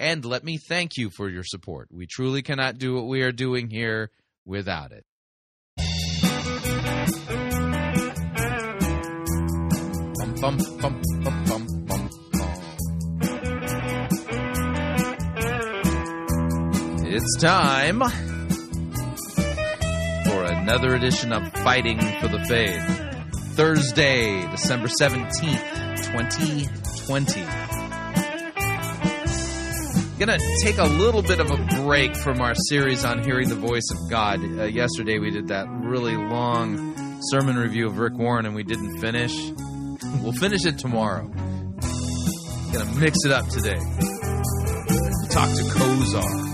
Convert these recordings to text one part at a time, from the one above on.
And let me thank you for your support. We truly cannot do what we are doing here without it. Bum, bum, bum, bum, bum, bum, bum. It's time for another edition of Fighting for the Faith. Thursday, December 17th, 2020. Gonna take a little bit of a break from our series on hearing the voice of God. Yesterday we did that really long sermon review of Rick Warren and we didn't finish. We'll finish it tomorrow. Gonna mix it up today. Talk to Kosar.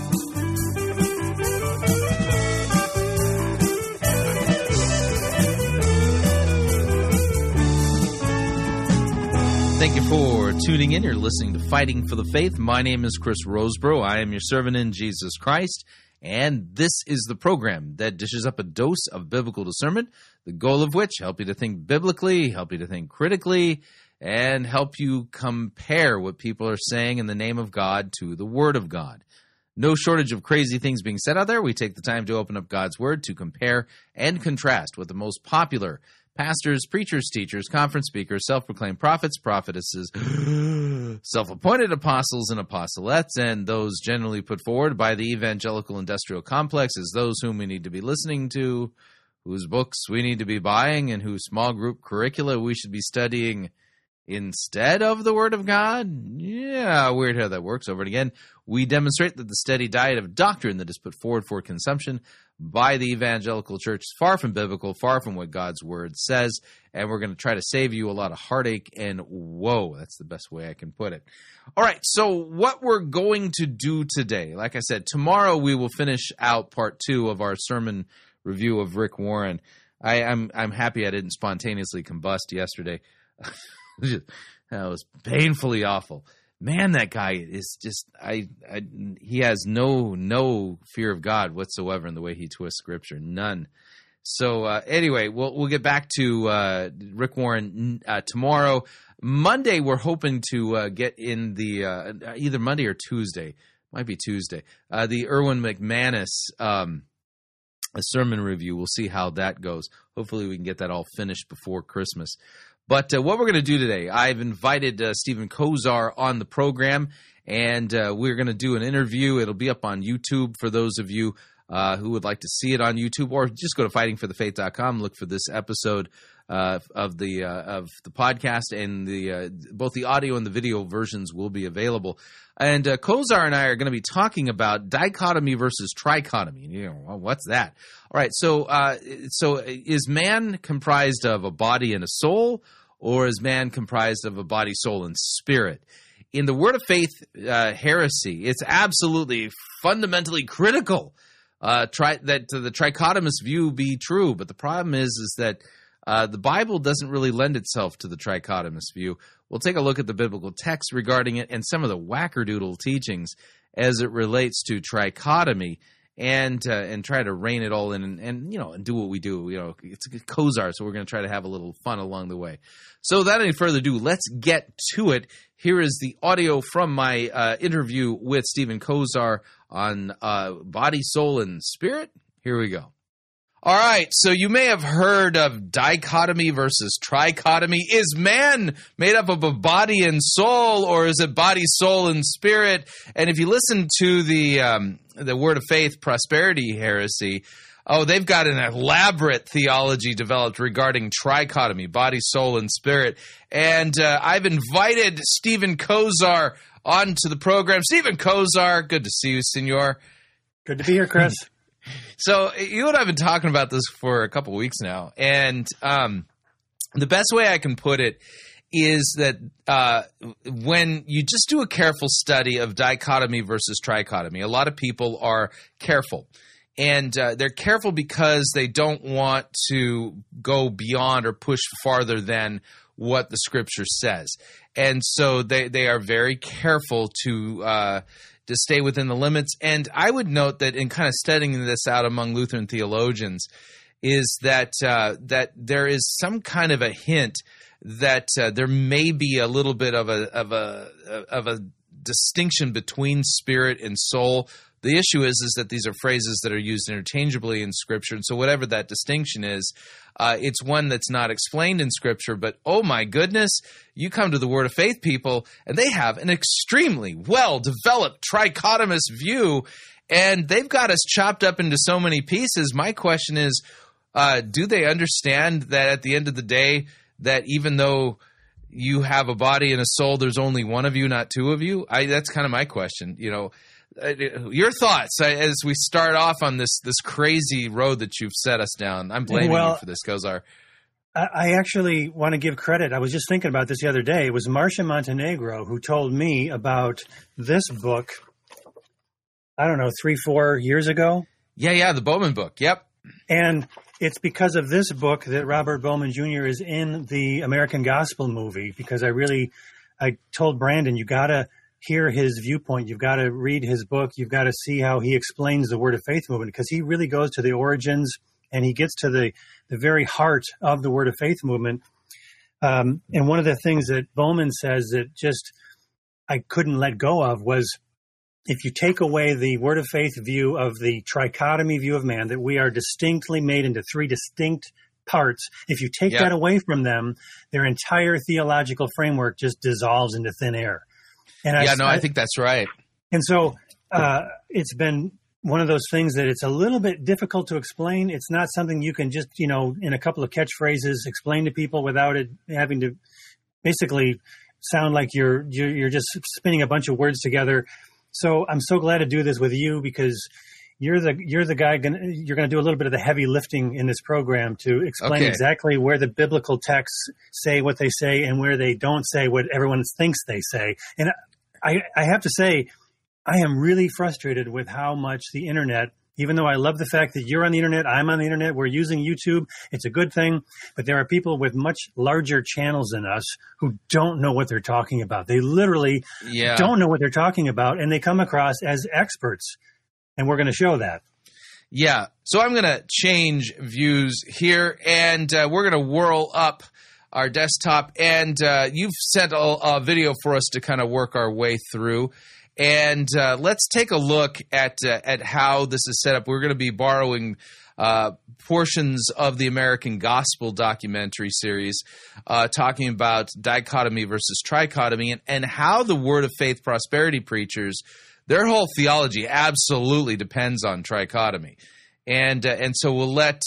Thank you for tuning in. You're listening to Fighting for the Faith. My name is Chris Roseborough. I am your servant in Jesus Christ, and this is the program that dishes up a dose of biblical discernment, the goal of which help you to think biblically, help you to think critically, and help you compare what people are saying in the name of God to the Word of God. No shortage of crazy things being said out there. We take the time to open up God's Word to compare and contrast with the most popular pastors, preachers, teachers, conference speakers, self-proclaimed prophets, prophetesses, self-appointed apostles and apostolettes, and those generally put forward by the evangelical industrial complex as those whom we need to be listening to, whose books we need to be buying, and whose small group curricula we should be studying instead of the Word of God? Yeah, weird how that works. Over and again, we demonstrate that the steady diet of doctrine that is put forward for consumption by the evangelical church is far from biblical, far from what God's Word says, and we're going to try to save you a lot of heartache and woe. That's the best way I can put it. All right, so what we're going to do today, like I said, tomorrow we will finish out part two of our sermon review of Rick Warren. I'm happy I didn't spontaneously combust yesterday. That was painfully awful. Man, that guy is just, he has no fear of God whatsoever in the way he twists Scripture, none. So anyway, we'll get back to Rick Warren tomorrow. Monday, we're hoping to get in the, either Monday or Tuesday, might be Tuesday, the Erwin McManus a sermon review. We'll see how that goes. Hopefully we can get that all finished before Christmas. But what we're going to do today, I've invited Stephen Kosar on the program, and we're going to do an interview. It'll be up on YouTube for those of you who would like to see it on YouTube, or just go to fightingforthefaith.com, look for this episode of the podcast, and the both the audio and the video versions will be available. And Kosar and I are going to be talking about dichotomy versus trichotomy. You know, well, what's that? All right, so is man comprised of a body and a soul, or is man comprised of a body, soul, and spirit? In the Word of Faith heresy, it's absolutely fundamentally critical that the trichotomous view be true, but the problem is that the Bible doesn't really lend itself to the trichotomous view. We'll take a look at the biblical text regarding it and some of the wackadoodle teachings as it relates to trichotomy, and try to rein it all in and do what we do. You know, it's Kosar, so we're going to try to have a little fun along the way. So without any further ado, let's get to it. Here is the audio from my interview with Stephen Kosar on body, soul, and spirit. Here we go. All right, so you may have heard of dichotomy versus trichotomy. Is man made up of a body and soul, or is it body, soul, and spirit? And if you listen to the Word of Faith prosperity heresy, they've got an elaborate theology developed regarding trichotomy, body, soul, and spirit. And I've invited Stephen Kosar onto the program. Stephen Kosar, good to see you, senor. Good to be here, Chris. So you and I have been talking about this for a couple of weeks now, and the best way I can put it is that when you just do a careful study of dichotomy versus trichotomy, a lot of people are careful. And they're careful because they don't want to go beyond or push farther than what the Scripture says. And so they are very careful to stay within the limits. And I would note that in kind of studying this out among Lutheran theologians is that that there is some kind of a hint that there may be a little bit of a distinction between spirit and soul. The issue is that these are phrases that are used interchangeably in Scripture, and so whatever that distinction is, it's one that's not explained in Scripture, but oh my goodness, you come to the Word of Faith people, and they have an extremely well-developed trichotomous view, and they've got us chopped up into so many pieces. My question is, do they understand that at the end of the day, that even though you have a body and a soul, there's only one of you, not two of you? That's kind of my question, you know. Your thoughts as we start off on this crazy road that you've set us down. I'm blaming you for this, Kosar. I actually want to give credit. I was just thinking about this the other day. It was Marcia Montenegro who told me about this book, I don't know, 3-4 years ago? Yeah, the Bowman book, yep. And it's because of this book that Robert Bowman Jr. is in the American Gospel movie, because I told Brandon, you got to hear his viewpoint. You've got to read his book. You've got to see how he explains the Word of Faith movement, because he really goes to the origins and he gets to the very heart of the Word of Faith movement. And one of the things that Bowman says that just I couldn't let go of was, if you take away the Word of Faith view of the trichotomy view of man, that we are distinctly made into three distinct parts, if you take that away from them, their entire theological framework just dissolves into thin air. And I think that's right. And so it's been one of those things that it's a little bit difficult to explain. It's not something you can just, in a couple of catchphrases explain to people without it having to basically sound like you're just spinning a bunch of words together. So I'm so glad to do this with you, because you're the guy. You're going to do a little bit of the heavy lifting in this program to explain exactly where the biblical texts say what they say and where they don't say what everyone thinks they say. And I have to say, I am really frustrated with how much the internet, even though I love the fact that you're on the internet, I'm on the internet, we're using YouTube, it's a good thing, but there are people with much larger channels than us who don't know what they're talking about. They literally don't know what they're talking about, and they come across as experts. And we're going to show that. Yeah. So I'm going to change views here, and we're going to whirl up our desktop. And you've sent a video for us to kind of work our way through. And let's take a look at how this is set up. We're going to be borrowing portions of the American Gospel documentary series talking about dichotomy versus trichotomy and how the Word of Faith prosperity preachers – their whole theology absolutely depends on trichotomy, and so we'll let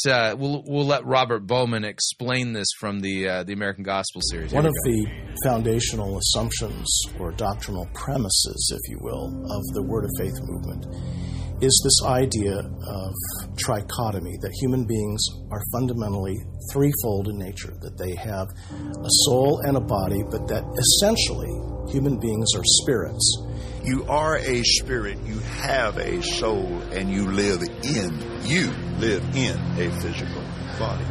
Robert Bowman explain this from the American Gospel series. One of the foundational assumptions or doctrinal premises, if you will, of the Word of Faith movement is this idea of trichotomy, that human beings are fundamentally threefold in nature, that they have a soul and a body, but that essentially human beings are spirits. You are a spirit, you have a soul, and you live in a physical body.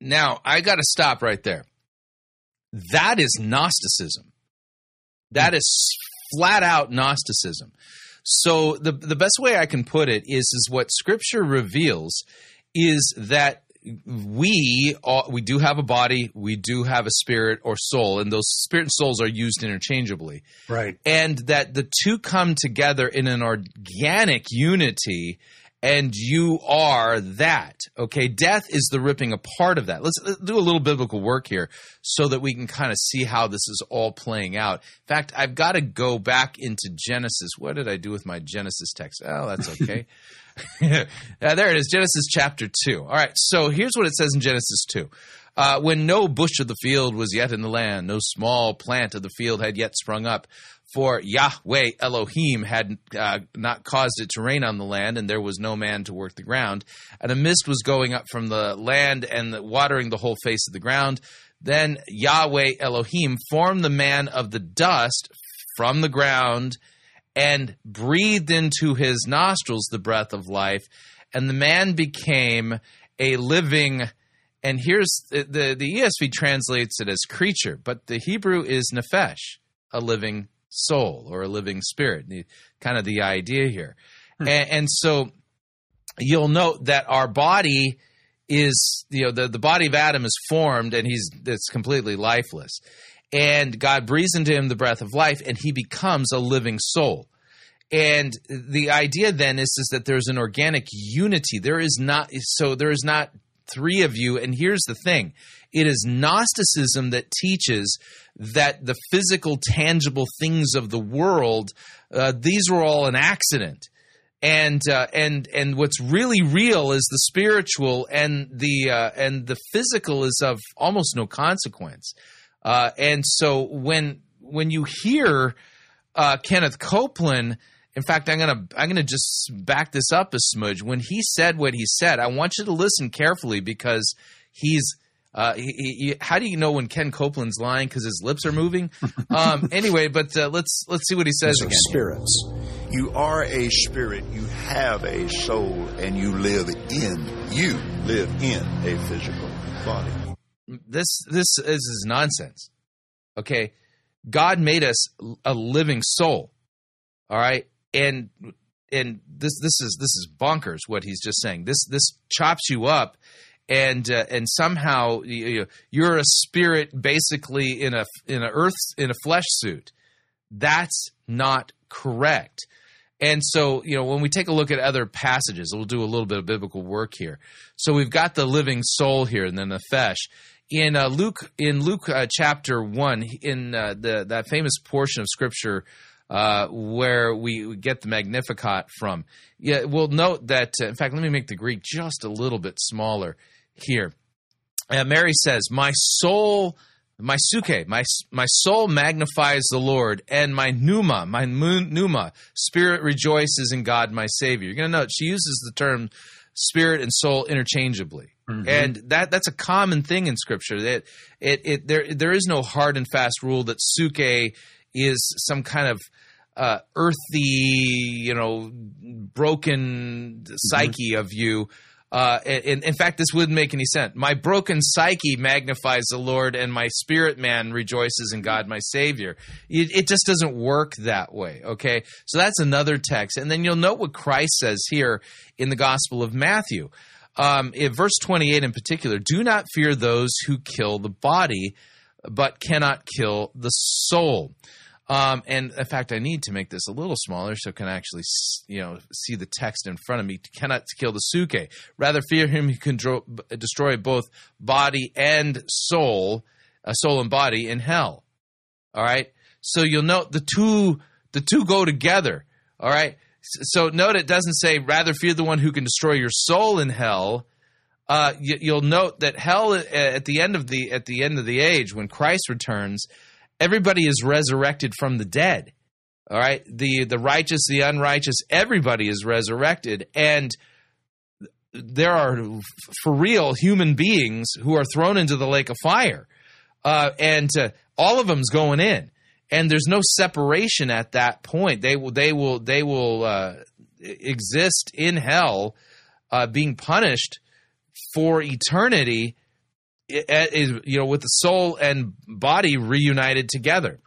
Now, I got to stop right there. That is Gnosticism. That is flat out Gnosticism. So the best way I can put it is what Scripture reveals is that we do have a body, we do have a spirit or soul, and those spirit and souls are used interchangeably. Right. And that the two come together in an organic unity, and you are that. Okay, death is the ripping apart of that. Let's do a little biblical work here so that we can kind of see how this is all playing out. In fact, I've got to go back into Genesis. What did I do with my Genesis text? Oh, that's okay. There it is, Genesis chapter 2. All right, so here's what it says in Genesis 2. When no bush of the field was yet in the land, no small plant of the field had yet sprung up, For Yahweh Elohim had not caused it to rain on the land, and there was no man to work the ground. And a mist was going up from the land and watering the whole face of the ground. Then Yahweh Elohim formed the man of the dust from the ground and breathed into his nostrils the breath of life. And the man became a living, and here's the ESV translates it as creature, but the Hebrew is nephesh, a living soul or a living spirit, kind of the idea here. And so you'll note that our body is, you know, the body of Adam is formed and it's completely lifeless. And God breathes into him the breath of life and he becomes a living soul. And the idea then is that there's an organic unity. There is not three of you. And here's the thing. It is Gnosticism that teaches that the physical, tangible things of the world, these were all an accident. And what's really real is the spiritual, and the physical is of almost no consequence. And so when you hear Kenneth Copeland, in fact, I'm gonna just back this up a smidge. When he said what he said, I want you to listen carefully because he's. How do you know when Ken Copeland's lying? Because his lips are moving. Anyway, but let's see what he says. These are spirits. You are a spirit. You have a soul, and you live in. You live in a physical body. This is nonsense. Okay, God made us a living soul. All right, and this is bonkers. What he's just saying. This chops you up. And somehow you're a spirit basically in a flesh suit. That's not correct. And so, when we take a look at other passages, we'll do a little bit of biblical work here. So we've got the living soul here, and then the nephesh in Luke chapter 1 in that famous portion of Scripture. Where we get the Magnificat from. Yeah, we'll note that, in fact, let me make the Greek just a little bit smaller here. Mary says, my soul, my psuche, my soul magnifies the Lord, and my pneuma, spirit rejoices in God my Savior. You're going to note she uses the term spirit and soul interchangeably. Mm-hmm. And that's a common thing in Scripture. That there is no hard and fast rule that psuche is some kind of earthy, broken psyche of you. In fact, this wouldn't make any sense. My broken psyche magnifies the Lord, and my spirit man rejoices in God, my Savior. It just doesn't work that way, okay? So that's another text. And then you'll note what Christ says here in the Gospel of Matthew. In verse 28 in particular, do not fear those who kill the body, but cannot kill the soul. And in fact, I need to make this a little smaller so I can actually, see the text in front of me. Cannot kill the psuche. Rather fear him who can destroy both body and soul, soul and body in hell. All right. So you'll note the two go together. All right. So note it doesn't say rather fear the one who can destroy your soul in hell. You'll note that hell at the end of the age, when Christ returns, everybody is resurrected from the dead. All right, the righteous, the unrighteous, everybody is resurrected, and there are for real human beings who are thrown into the lake of fire, and all of them's going in, and there's no separation at that point. They will exist in hell, being punished for eternity, with the soul and body reunited together.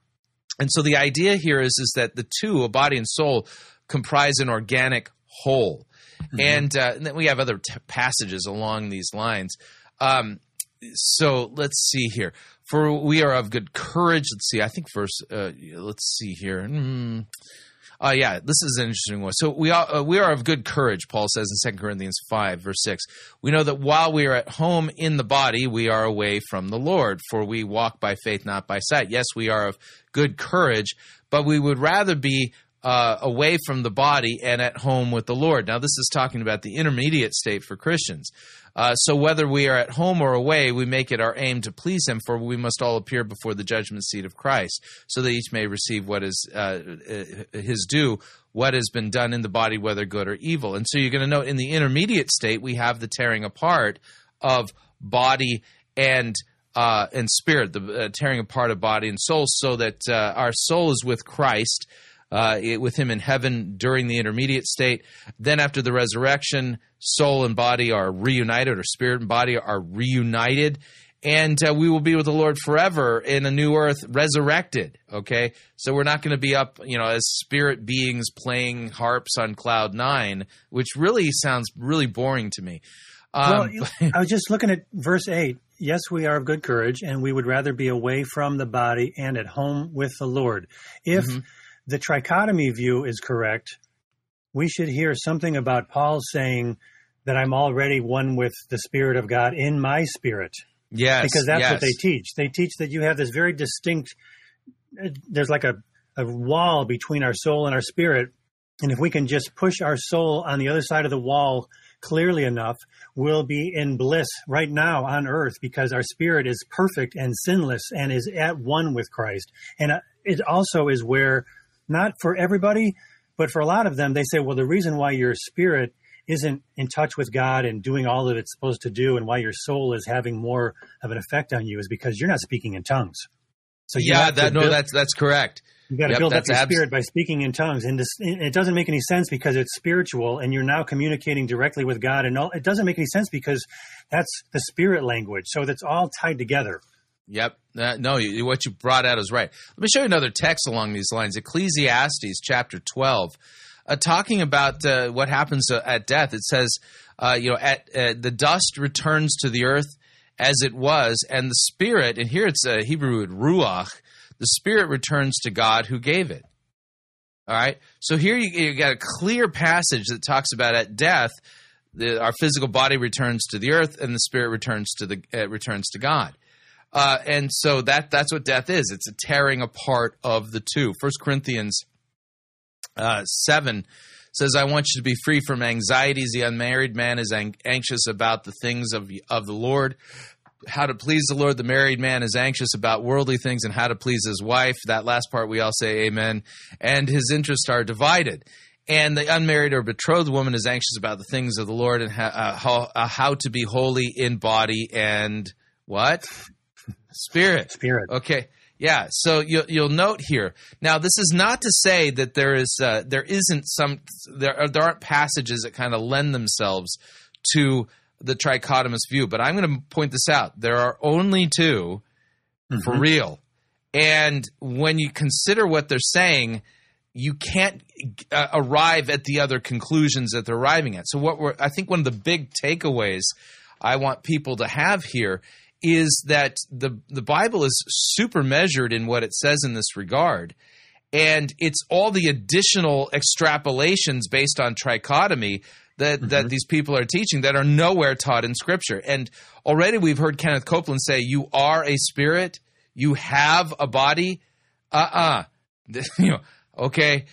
And so the idea here is that the two, a body and soul, comprise an organic whole. Mm-hmm. And then we have other passages along these lines. So let's see here. For we are of good courage. Let's see. I think let's see here. This is an interesting one. So we are of good courage, Paul says in 2 Corinthians 5, verse 6. We know that while we are at home in the body, we are away from the Lord, for we walk by faith, not by sight. Yes, we are of good courage, but we would rather be away from the body and at home with the Lord. Now, this is talking about the intermediate state for Christians. So whether we are at home or away, we make it our aim to please him, for we must all appear before the judgment seat of Christ, so that each may receive what is his due, what has been done in the body, whether good or evil. And so you're going to note in the intermediate state, we have the tearing apart of body and spirit, the tearing apart of body and soul, so that our soul is with Christ, with him in heaven during the intermediate state. Then after the resurrection, soul and body are reunited, or spirit and body are reunited, and we will be with the Lord forever in a new earth, resurrected, okay? So we're not going to be up, as spirit beings playing harps on cloud nine, which really sounds really boring to me. Well, I was just looking at verse 8. Yes, we are of good courage, and we would rather be away from the body and at home with the Lord. If the trichotomy view is correct, we should hear something about Paul saying that I'm already one with the Spirit of God in my spirit. Yes. Because that's what they teach. They teach that you have this very distinct, there's like a wall between our soul and our spirit. And if we can just push our soul on the other side of the wall clearly enough, we'll be in bliss right now on earth, because our spirit is perfect and sinless and is at one with Christ. And it also is where, not for everybody, but for a lot of them, they say, well, the reason why your spirit isn't in touch with God and doing all that it's supposed to do, and why your soul is having more of an effect on you, is because you're not speaking in tongues. So that's correct. You got to build up your spirit by speaking in tongues, and it doesn't make any sense because it's spiritual, and you're now communicating directly with God. And it doesn't make any sense because that's the spirit language. So that's all tied together. Yep. What you brought out is right. Let me show you another text along these lines. Ecclesiastes chapter 12, talking about what happens at death. It says, the dust returns to the earth as it was, and the spirit, and here it's a Hebrew word, ruach, the spirit returns to God who gave it. All right? So here you got a clear passage that talks about at death, our physical body returns to the earth, and the spirit returns to God. And so that's what death is. It's a tearing apart of the two. 1 Corinthians 7 says, I want you to be free from anxieties. The unmarried man is anxious about the things of the Lord, how to please the Lord. The married man is anxious about worldly things and how to please his wife. That last part we all say amen. And his interests are divided. And the unmarried or betrothed woman is anxious about the things of the Lord and how to be holy in body and what? Spirit. Okay. Yeah. So you'll note here. Now, this is not to say that there aren't passages that kind of lend themselves to the trichotomous view, but I'm going to point this out. There are only two for real. And when you consider what they're saying, you can't arrive at the other conclusions that they're arriving at. So I think one of the big takeaways I want people to have here is that the Bible is super measured in what it says in this regard, and it's all the additional extrapolations based on trichotomy that these people are teaching that are nowhere taught in Scripture. And already we've heard Kenneth Copeland say, you are a spirit, you have a body, okay,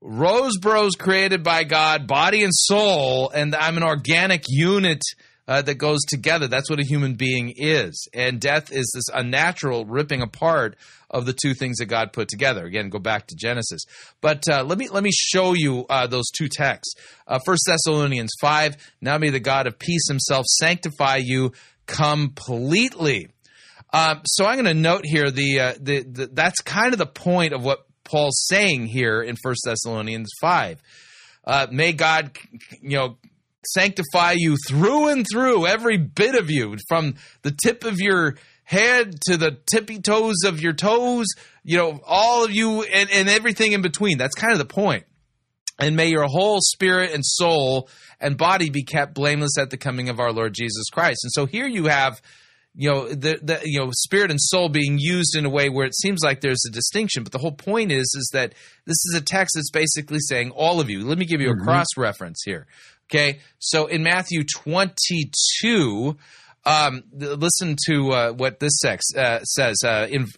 Rose Bros created by God, body and soul, and I'm an organic unit that goes together. That's what a human being is. And death is this unnatural ripping apart of the two things that God put together. Again, go back to Genesis. But let me show you those two texts. 1 Thessalonians 5, now may the God of peace himself sanctify you completely. So I'm going to note here, that's kind of the point of what Paul's saying here in 1 Thessalonians 5. May God, sanctify you through and through, every bit of you, from the tip of your head to the tippy toes of your toes, all of you and everything in between. That's kind of the point. And may your whole spirit and soul and body be kept blameless at the coming of our Lord Jesus Christ. And so here you have, spirit and soul being used in a way where it seems like there's a distinction. But the whole point is that this is a text that's basically saying all of you. Let me give you a cross reference here. Okay, so in Matthew 22, Listen to what this says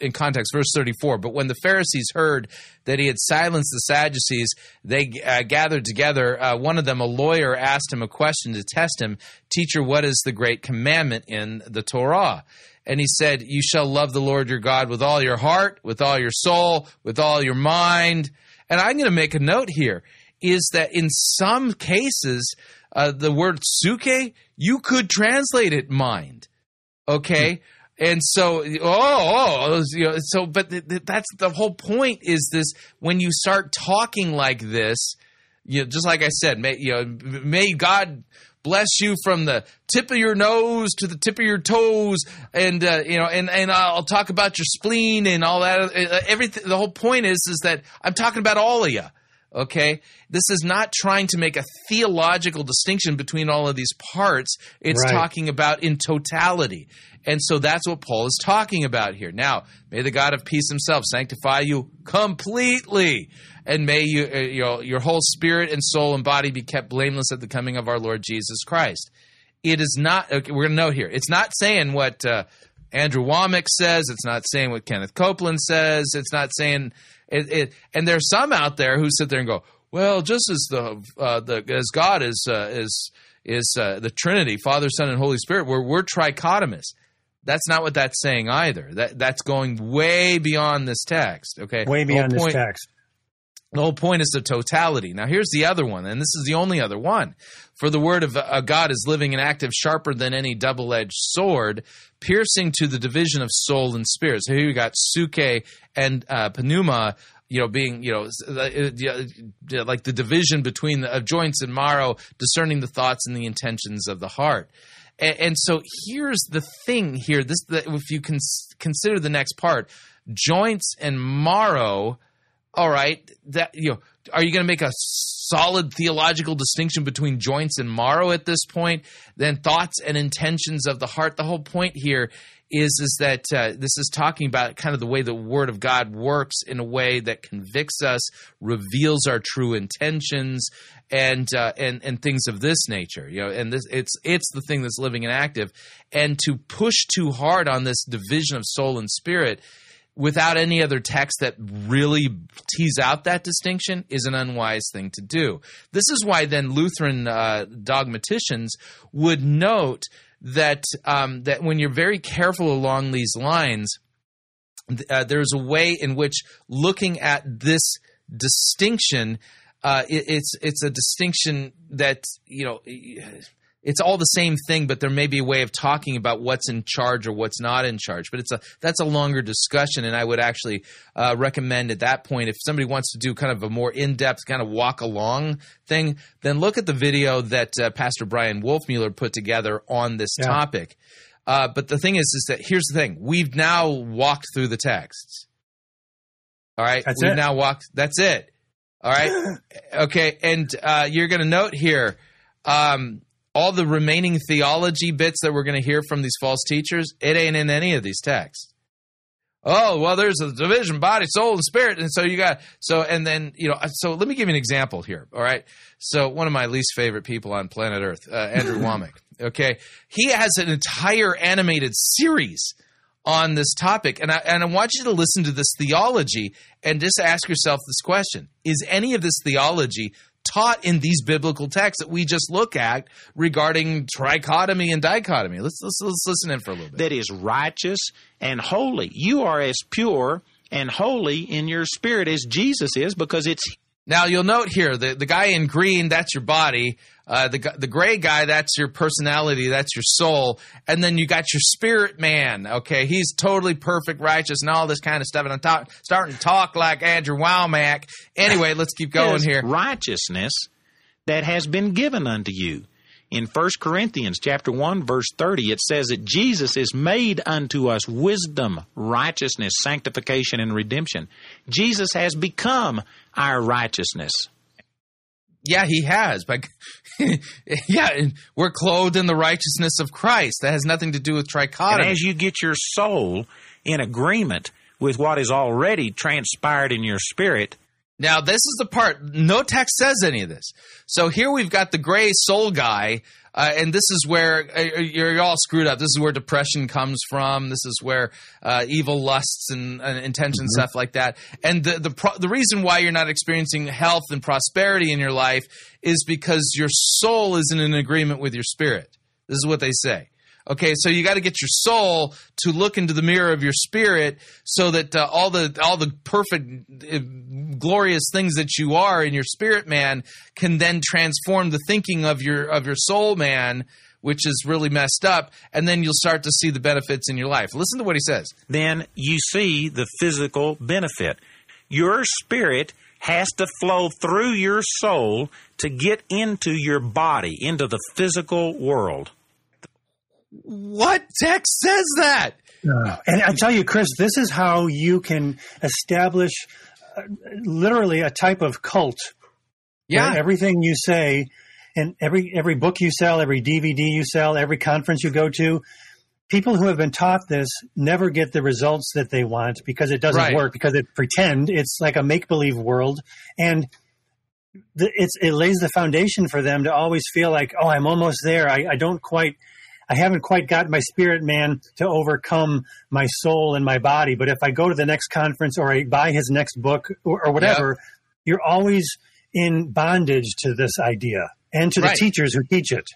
in context, verse 34. But when the Pharisees heard that he had silenced the Sadducees, they gathered together. One of them, a lawyer, asked him a question to test him. Teacher, what is the great commandment in the Torah? And he said, you shall love the Lord your God with all your heart, with all your soul, with all your mind. And I'm going to make a note here, is that in some cases, the word psuche, you could translate it mind, okay? And so, but that's the whole point, is this, when you start talking like this, you know, just like I said, may God bless you from the tip of your nose to the tip of your toes, and I'll talk about your spleen and all that. Everything. The whole point is that I'm talking about all of you. Okay, this is not trying to make a theological distinction between all of these parts. It's right. Talking about in totality. And so that's what Paul is talking about here. Now, may the God of peace himself sanctify you completely, and may you, your whole spirit and soul and body be kept blameless at the coming of our Lord Jesus Christ. It is not, okay, we're going to note here, it's not saying what Andrew Wommack says. It's not saying what Kenneth Copeland says. It's not saying... and there's some out there who sit there and go, well, just as the God is the Trinity, Father, Son, and Holy Spirit, we're trichotomous. That's not what that's saying either. That's going way beyond this text. Okay, way beyond this text. The whole point is the totality. Now, here's the other one, and this is the only other one. For the word of God is living and active, sharper than any double-edged sword, piercing to the division of soul and spirit. So here you got psuche and pneuma, being, like the division between of joints and marrow, discerning the thoughts and the intentions of the heart. And so here's the thing here. If you consider the next part, joints and marrow. All right, are you going to make a solid theological distinction between joints and marrow at this point? Then thoughts and intentions of the heart. The whole point here is that this is talking about kind of the way the Word of God works in a way that convicts us, reveals our true intentions, and things of this nature. And this it's the thing that's living and active. And to push too hard on this division of soul and spirit, without any other text that really tease out that distinction, is an unwise thing to do. This is why then Lutheran dogmaticians would note that that when you're very careful along these lines, there's a way in which looking at this distinction, it's a distinction that, it's all the same thing, but there may be a way of talking about what's in charge or what's not in charge. But that's a longer discussion, and I would actually recommend at that point, if somebody wants to do kind of a more in-depth kind of walk-along thing, then look at the video that Pastor Brian Wolfmuller put together on this topic. But the thing is that here's the thing. We've now walked through the texts. All right? That's it. All right? Okay, and you're going to note here all the remaining theology bits that we're going to hear from these false teachers, it ain't in any of these texts. Oh, well, there's a division, body, soul, and spirit. And so so let me give you an example here. All right. So one of my least favorite people on planet Earth, Andrew Wommack. Okay. He has an entire animated series on this topic. And I want you to listen to this theology and just ask yourself this question. Is any of this theology taught in these biblical texts that we just look at regarding trichotomy and dichotomy? Let's listen in for a little bit. That is righteous and holy. You are as pure and holy in your spirit as Jesus is, because it's... Now, you'll note here, the guy in green, that's your body. The gray guy, that's your personality, that's your soul. And then you got your spirit man, okay? He's totally perfect, righteous, and all this kind of stuff. And I'm starting to talk like Andrew Wommack. Anyway, let's keep going here. Righteousness that has been given unto you. In 1 Corinthians chapter 1, verse 30, it says that Jesus is made unto us wisdom, righteousness, sanctification, and redemption. Jesus has become our righteousness. Yeah, he has. But we're clothed in the righteousness of Christ. That has nothing to do with trichotomy. And as you get your soul in agreement with what is already transpired in your spirit... Now, this is the part, no text says any of this. So here we've got the gray soul guy And this is where you're all screwed up. This is where depression comes from. This is where evil lusts and intention stuff like that. And the reason why you're not experiencing health and prosperity in your life is because your soul isn't in agreement with your spirit. This is what they say. Okay, so you got to get your soul to look into the mirror of your spirit, so that all the perfect, glorious things that you are in your spirit man can then transform the thinking of your soul man, which is really messed up, and then you'll start to see the benefits in your life. Listen to what he says. Then you see the physical benefit. Your spirit has to flow through your soul to get into your body, into the physical world. What text says that? And I tell you, Chris, this is how you can establish literally a type of cult. Yeah. Everything you say and every book you sell, every DVD you sell, every conference you go to, people who have been taught this never get the results that they want because it doesn't work, because it pretend. It's like a make-believe world. And it lays the foundation for them to always feel like, oh, I'm almost there. I haven't quite got my spirit man to overcome my soul and my body. But if I go to the next conference or I buy his next book or whatever, you're always in bondage to this idea and to the teachers who teach it.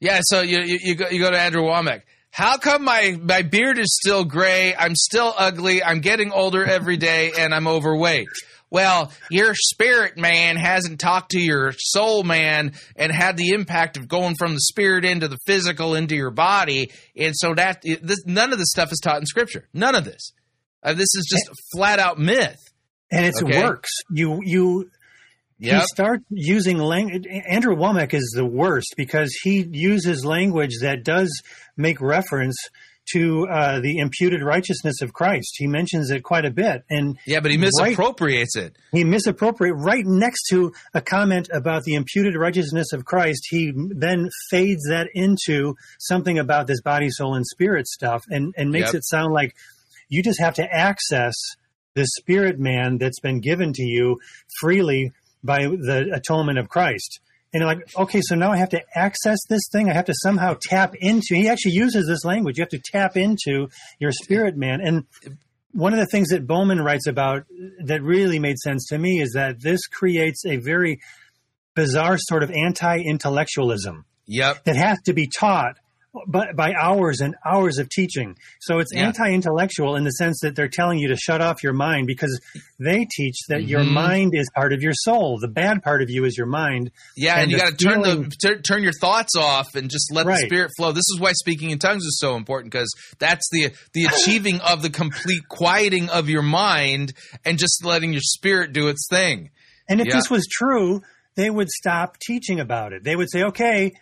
Yeah, so you go to Andrew Wommack. How come my beard is still gray, I'm still ugly, I'm getting older every day, and I'm overweight? Well, your spirit man hasn't talked to your soul man and had the impact of going from the spirit into the physical, into your body. And so none of this stuff is taught in Scripture. None of this. This is just a flat-out myth. And it works. You start using language. Andrew Wommack is the worst because he uses language that does make reference to the imputed righteousness of Christ. He mentions it quite a bit. But he misappropriates it. He misappropriates right next to a comment about the imputed righteousness of Christ. He then fades that into something about this body, soul, and spirit stuff and makes it sound like you just have to access the spirit man that's been given to you freely by the atonement of Christ. And you're like, okay, so now I have to access this thing. I have to somehow tap into. He actually uses this language. You have to tap into your spirit man. And one of the things that Bowman writes about that really made sense to me is that this creates a very bizarre sort of anti-intellectualism that has to be taught by hours and hours of teaching. So it's anti-intellectual in the sense that they're telling you to shut off your mind because they teach that your mind is part of your soul. The bad part of you is your mind. Yeah, and you got to turn your thoughts off and just let the Spirit flow. This is why speaking in tongues is so important, because that's the achieving of the complete quieting of your mind and just letting your spirit do its thing. And if this was true, they would stop teaching about it. They would say, okay,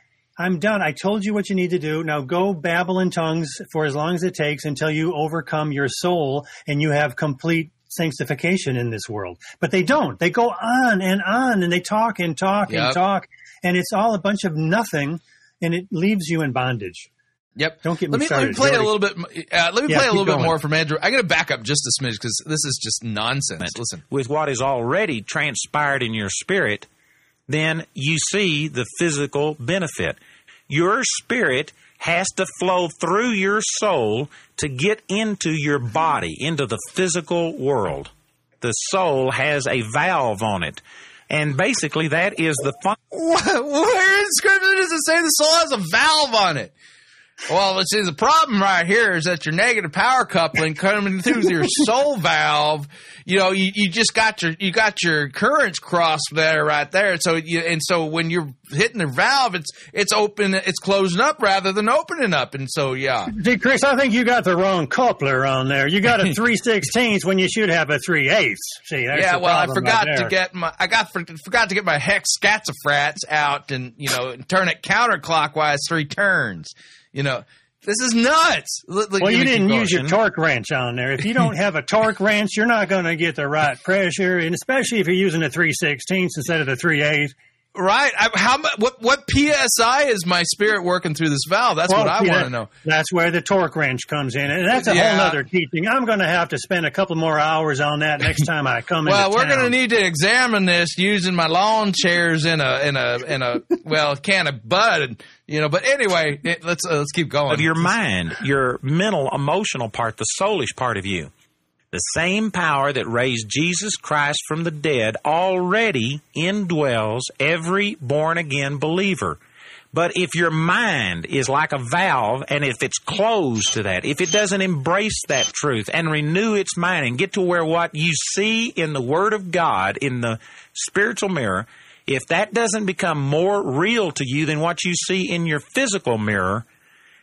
I'm done. I told you what you need to do. Now go babble in tongues for as long as it takes until you overcome your soul and you have complete sanctification in this world. But they don't. They go on and they talk and talk and talk. And it's all a bunch of nothing and it leaves you in bondage. Yep. Don't get me started. Let me play a little bit. Let me play a little bit more from Andrew. I'm going to back up just a smidge because this is just nonsense. Listen. With what is already transpired in your spirit, then you see the physical benefit. Your spirit has to flow through your soul to get into your body, into the physical world. The soul has a valve on it. And basically that is the Where in Scripture does it say the soul has a valve on it? Well, see, the problem right here is that your negative power coupling coming through your soul valve, you just got your currents crossed there right there. So when you're hitting the valve, it's open, it's closing up rather than opening up. And so, Chris, I think you got the wrong coupler on there. You got a 3/16 when you should have a 3/8. See, that's I forgot to get my hex scatafrats out and and turn it counterclockwise 3 turns. This is nuts. Well, you didn't use your torque wrench on there. If you don't have a torque wrench, you're not going to get the right pressure, and especially if you're using a 3/16 instead of a 3/8. Right. What PSI is my spirit working through this valve? That's what I want to know. That's where the torque wrench comes in. And that's a whole other teaching. I'm going to have to spend a couple more hours on that next time I come in. Well, we're going to need to examine this using my lawn chairs in a can of Bud, you know. But anyway, let's keep going. Of your mind, your mental, emotional part, the soulish part of you. The same power that raised Jesus Christ from the dead already indwells every born-again believer. But if your mind is like a valve, and if it's closed to that, if it doesn't embrace that truth and renew its mind and get to where what you see in the Word of God, in the spiritual mirror, if that doesn't become more real to you than what you see in your physical mirror,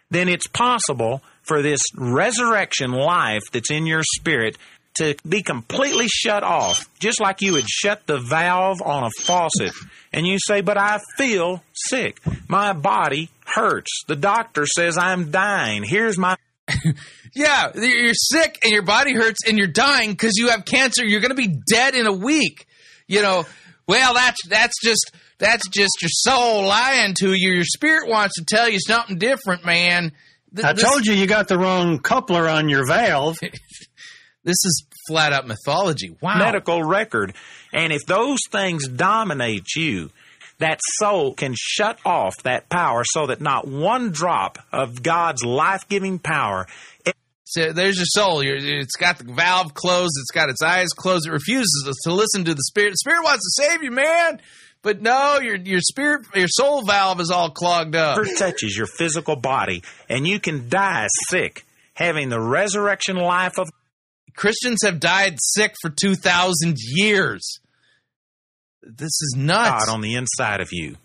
then it's possible for this resurrection life that's in your spirit to be completely shut off, just like you would shut the valve on a faucet. And you say, but I feel sick. My body hurts. The doctor says I'm dying. Here's my... Yeah, you're sick and your body hurts and you're dying because you have cancer. You're going to be dead in a week. You know, well, that's just your soul lying to you. Your spirit wants to tell you something different, man. I told you got the wrong coupler on your valve. This is flat-out mythology. Wow. Medical record. And if those things dominate you, that soul can shut off that power so that not one drop of God's life-giving power... So there's your soul. It's got the valve closed. It's got its eyes closed. It refuses to listen to the Spirit. The Spirit wants to save you, man. But no, your spirit, your soul valve is all clogged up. It touches your physical body, and you can die sick, having the resurrection life of... Christians have died sick for 2,000 years. This is nuts. God on the inside of you.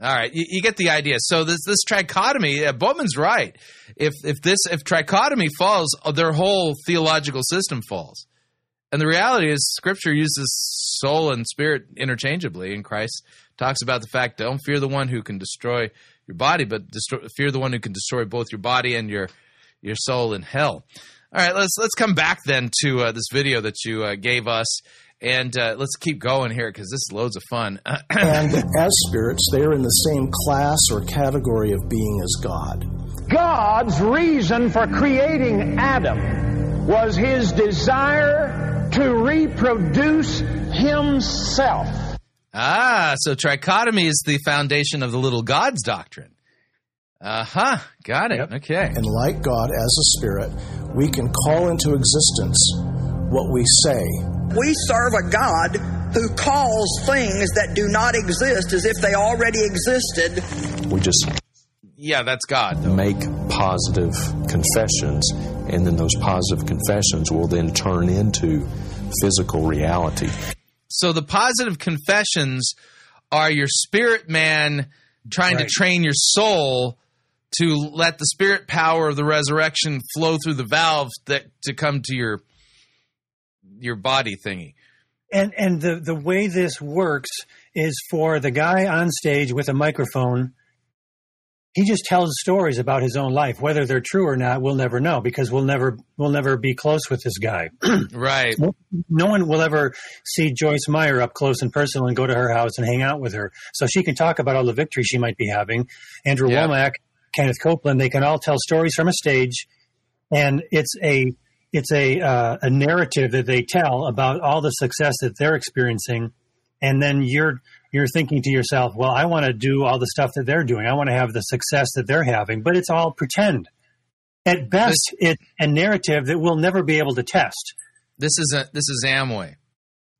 All right, you get the idea. So this trichotomy, Bowman's right. If trichotomy falls, their whole theological system falls. And the reality is Scripture uses soul and spirit interchangeably, and Christ talks about the fact, don't fear the one who can destroy your body, but fear the one who can destroy both your body and your soul in hell. All right, let's come back then to this video that you gave us, and let's keep going here because this is loads of fun. And as spirits, they are in the same class or category of being as God. God's reason for creating Adam was his desire to reproduce himself. Ah, so trichotomy is the foundation of the little gods doctrine. Uh-huh, got it, yep. Okay. And like God as a spirit, we can call into existence what we say. We serve a God who calls things that do not exist as if they already existed. We just... Yeah, that's God. Though. Make positive confessions, and then those positive confessions will then turn into physical reality. So the positive confessions are your spirit man trying to train your soul to let the spirit power of the resurrection flow through the valve that to come to your body thingy. And the way this works is for the guy on stage with a microphone. He just tells stories about his own life. Whether they're true or not, we'll never know because we'll never be close with this guy. Right. No one will ever see Joyce Meyer up close and personal and go to her house and hang out with her. So she can talk about all the victories she might be having. Andrew Wommack, Kenneth Copeland, they can all tell stories from a stage, and it's a narrative that they tell about all the success that they're experiencing, and then you're thinking to yourself, well, I want to do all the stuff that they're doing. I want to have the success that they're having. But it's all pretend. At best, it's a narrative that we'll never be able to test. This is Amway.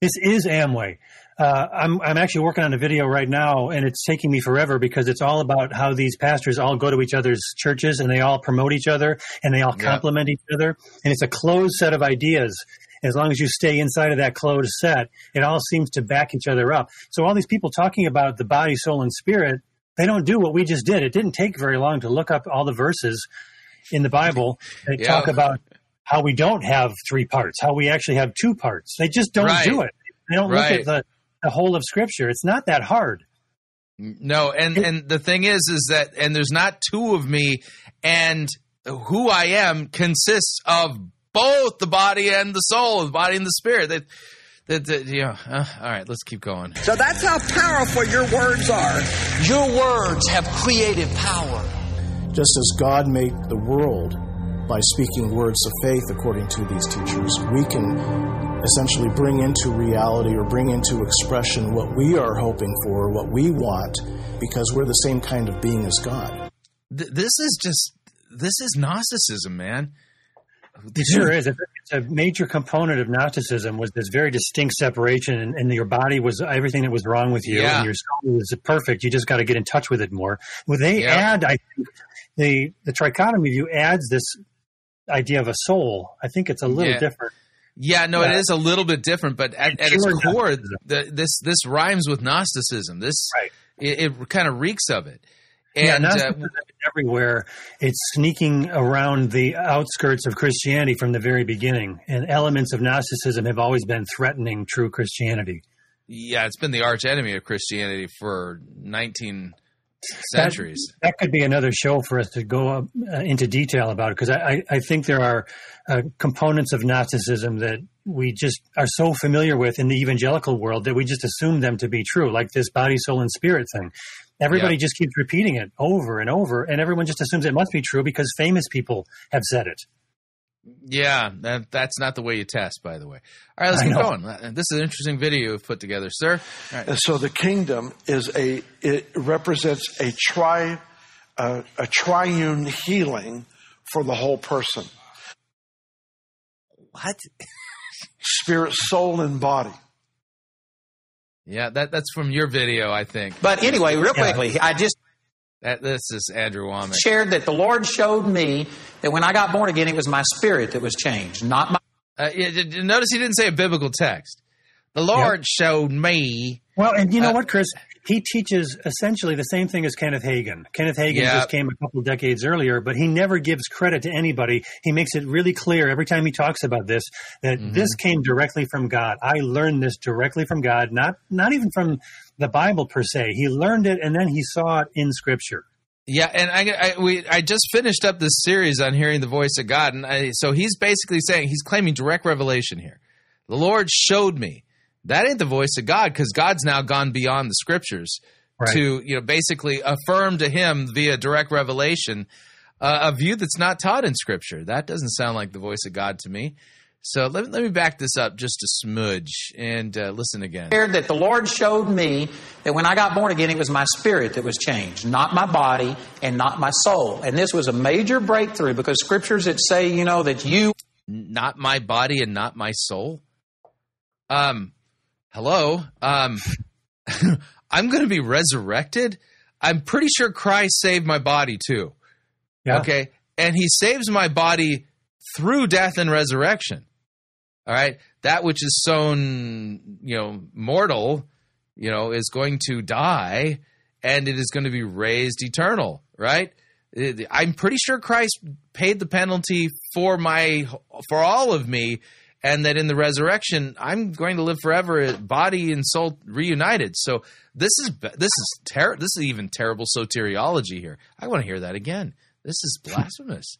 This is Amway. I'm actually working on a video right now, and it's taking me forever because it's all about how these pastors all go to each other's churches, and they all promote each other, and they all compliment each other. And it's a closed set of ideas. As long as you stay inside of that closed set, it all seems to back each other up. So all these people talking about the body, soul, and spirit, they don't do what we just did. It didn't take very long to look up all the verses in the Bible that talk about how we don't have three parts, how we actually have two parts. They just don't do it. They don't look at the whole of Scripture. It's not that hard. No, and the thing is that, and there's not two of me, and who I am consists of both the body and the soul, the body and the spirit. That All right, let's keep going. So that's how powerful your words are. Your words have creative power. Just as God made the world by speaking words of faith, according to these teachers, we can essentially bring into reality or bring into expression what we are hoping for, what we want, because we're the same kind of being as God. This is Gnosticism, man. It sure is. It's a major component of Gnosticism was this very distinct separation, and your body was everything that was wrong with you, and your soul was perfect. You just got to get in touch with it more. Well, they add, I think, the trichotomy view adds this idea of a soul. I think it's a little different. Yeah, no, it is a little bit different, but at its core, this rhymes with Gnosticism. This it kind of reeks of it. And everywhere, it's sneaking around the outskirts of Christianity from the very beginning. And elements of Gnosticism have always been threatening true Christianity. Yeah, it's been the arch enemy of Christianity for 19 centuries. That could be another show for us to go up, into detail about it, because I think there are components of Gnosticism that we just are so familiar with in the evangelical world that we just assume them to be true, like this body, soul, and spirit thing. Everybody just keeps repeating it over and over, and everyone just assumes it must be true because famous people have said it. Yeah, that's not the way you test, by the way. All right, let's keep going. This is an interesting video you've put together, sir. All right. So the kingdom represents a triune healing for the whole person. What? Spirit, soul, and body. Yeah, that's from your video, I think. But anyway, real quickly, I just... This is Andrew Wommack. ...shared that the Lord showed me that when I got born again, it was my spirit that was changed, not my... notice he didn't say a biblical text. The Lord showed me... Well, and you know what, Chris? He teaches essentially the same thing as Kenneth Hagin. Kenneth Hagin just came a couple decades earlier, but he never gives credit to anybody. He makes it really clear every time he talks about this that this came directly from God. I learned this directly from God, not even from the Bible per se. He learned it, and then he saw it in Scripture. Yeah, and I just finished up this series on hearing the voice of God, and so he's basically saying he's claiming direct revelation here. The Lord showed me. That ain't the voice of God, because God's now gone beyond the Scriptures to basically affirm to him via direct revelation a view that's not taught in Scripture. That doesn't sound like the voice of God to me. So let me back this up just a smudge and listen again. That the Lord showed me that when I got born again, it was my spirit that was changed, not my body and not my soul. And this was a major breakthrough, because Scriptures that say, that you... Not my body and not my soul? Hello, I'm going to be resurrected. I'm pretty sure Christ saved my body too. Yeah. Okay. And he saves my body through death and resurrection. All right. That which is sown, mortal, is going to die, and it is going to be raised eternal. Right. I'm pretty sure Christ paid the penalty for all of me. And that in the resurrection, I'm going to live forever, body and soul reunited. So this is even terrible soteriology here. I want to hear that again. This is blasphemous.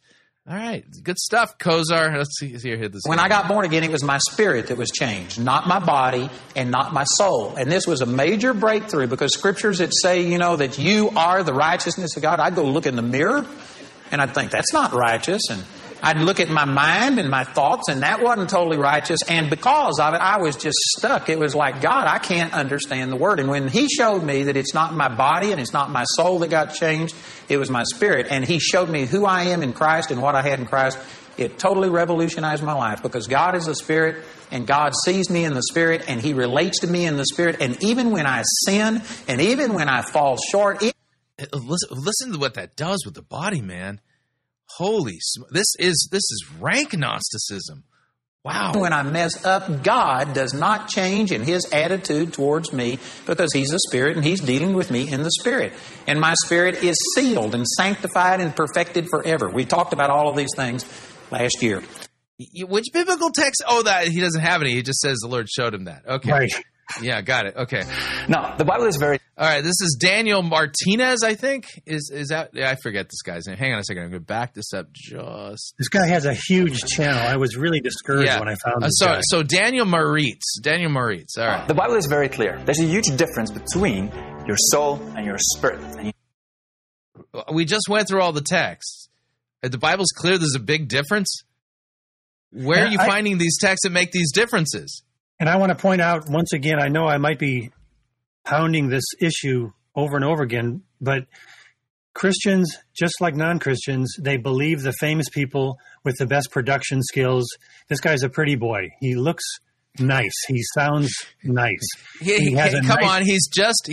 All right, good stuff, Kosar. Let's see here. When I got born again, it was my spirit that was changed, not my body and not my soul. And this was a major breakthrough, because Scriptures that say, that you are the righteousness of God. I'd go look in the mirror, and I'd think that's not righteous, and I'd look at my mind and my thoughts, and that wasn't totally righteous. And because of it, I was just stuck. It was like, God, I can't understand the Word. And when he showed me that it's not my body and it's not my soul that got changed, it was my spirit. And he showed me who I am in Christ and what I had in Christ. It totally revolutionized my life, because God is a spirit, and God sees me in the spirit, and he relates to me in the spirit. And even when I sin, and even when I fall short... Listen to what that does with the body, man. Holy smokes, this is rank Gnosticism. Wow. When I mess up, God does not change in his attitude towards me, because he's a spirit and he's dealing with me in the spirit. And my spirit is sealed and sanctified and perfected forever. We talked about all of these things last year. Which biblical text? Oh, that he doesn't have any. He just says the Lord showed him that. Okay. Right. Yeah, got it. Okay. Now, the Bible is very... All right, this is Daniel Martinez, I think. Is that... Yeah, I forget this guy's name. Hang on a second. I'm going to back this up just... This guy has a huge channel. I was really discouraged when I found this guy. So Daniel Maritz. Daniel Maritz. All right. The Bible is very clear. There's a huge difference between your soul and your spirit. We just went through all the texts. The Bible's clear there's a big difference. Where are you finding these texts that make these differences? And I want to point out, once again, I know I might be pounding this issue over and over again, but Christians, just like non-Christians, they believe the famous people with the best production skills. This guy's a pretty boy. He looks nice. He sounds nice. Come on, he's just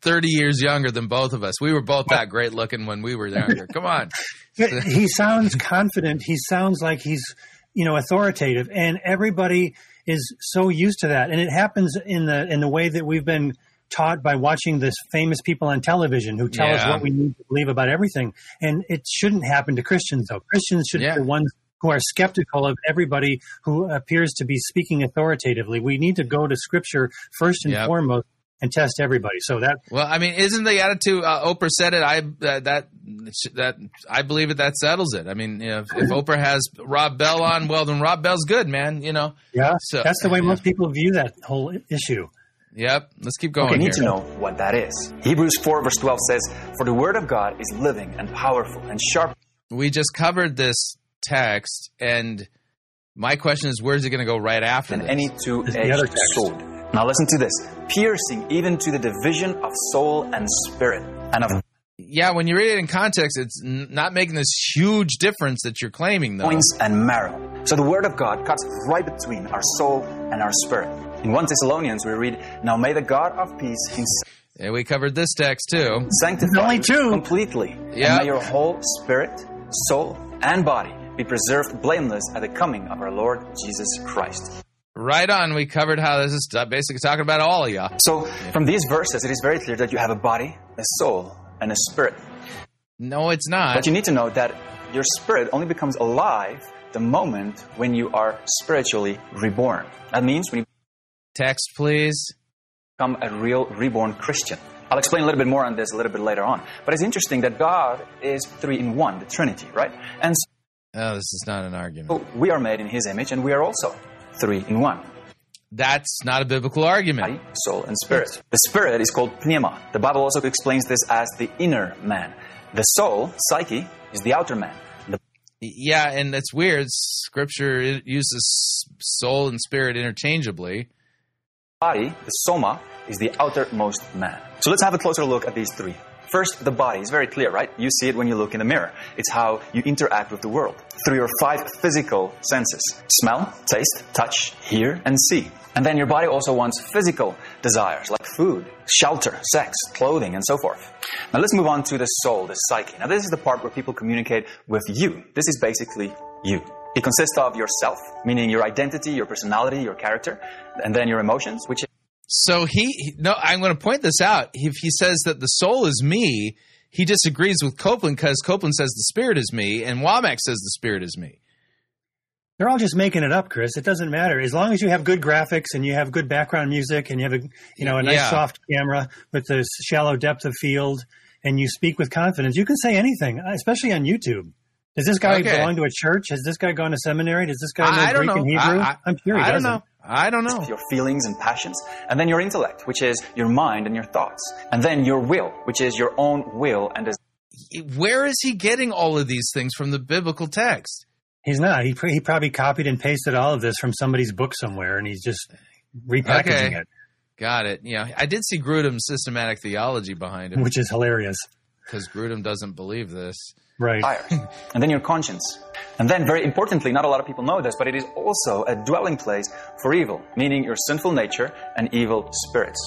30 years younger than both of us. We were both that great looking when we were younger. Come on. He sounds confident. He sounds like he's, authoritative, and everybody is so used to that. And it happens in the way that we've been taught by watching this famous people on television who tell us what we need to believe about everything. And it shouldn't happen to Christians, though. Christians should be the ones who are skeptical of everybody who appears to be speaking authoritatively. We need to go to Scripture first and foremost and test everybody. So that... Well, I mean, isn't the attitude, Oprah said it, I believe it, that settles it. I mean, if Oprah has Rob Bell on, well, then Rob Bell's good, man, Yeah, so, that's the way most people view that whole issue. Yep, let's keep going. We need to know what that is. Hebrews 4 verse 12 says, "For the word of God is living and powerful and sharp." We just covered this text, and my question is, where's it going to go right after this? And any two-edged sword. Now listen to this. Piercing even to the division of soul and spirit. And of... Yeah, when you read it in context, it's not making this huge difference that you're claiming, though. Points and marrow. So the Word of God cuts right between our soul and our spirit. In 1 Thessalonians, we read, "Now may the God of peace himself..." And we covered this text, too. "Sanctify only two. Completely. And may your whole spirit, soul, and body be preserved blameless at the coming of our Lord Jesus Christ." Right on. We covered how this is basically talking about all of you. So from these verses, it is very clear that you have a body, a soul, and a spirit. No, it's not. But you need to know that your spirit only becomes alive the moment when you are spiritually reborn. That means when you... Text, please. Become a real reborn Christian. I'll explain a little bit more on this a little bit later on. But it's interesting that God is three in one, the Trinity, right? And so, this is not an argument. So we are made in His image, and we are also three in one. That's not a biblical argument. Body, soul, and spirit. The spirit is called pneuma. The Bible also explains this as the inner man. The soul, psyche, is the outer man. Yeah, and it's weird. Scripture uses soul and spirit interchangeably. Body, the soma, is the outermost man. So let's have a closer look at these three. First, the body is very clear, right? You see it when you look in the mirror. It's how you interact with the world through your five physical senses: smell, taste, touch, hear, and see. And then your body also wants physical desires like food, shelter, sex, clothing, and so forth. Now let's move on to the soul, the psyche. Now this is the part where people communicate with you. This is basically you. It consists of yourself, meaning your identity, your personality, your character, and then your emotions, which... So I'm going to point this out. If he says that the soul is me, he disagrees with Copeland, because Copeland says the spirit is me, and Wommack says the spirit is me. They're all just making it up, Chris. It doesn't matter. As long as you have good graphics and you have good background music and you have a nice soft camera with a shallow depth of field and you speak with confidence, you can say anything, especially on YouTube. Does this guy belong to a church? Has this guy gone to seminary? Does this guy know Greek and Hebrew? I'm sure he doesn't. I don't know. Your feelings and passions, and then your intellect, which is your mind and your thoughts, and then your will, which is your own will and desire. Where is he getting all of these things from the biblical text? He's not. He probably copied and pasted all of this from somebody's book somewhere, and he's just repackaging it. Got it. Yeah, I did see Grudem's systematic theology behind it, which is hilarious because Grudem doesn't believe this. Right. And then your conscience. And then, very importantly, not a lot of people know this, but it is also a dwelling place for evil, meaning your sinful nature and evil spirits.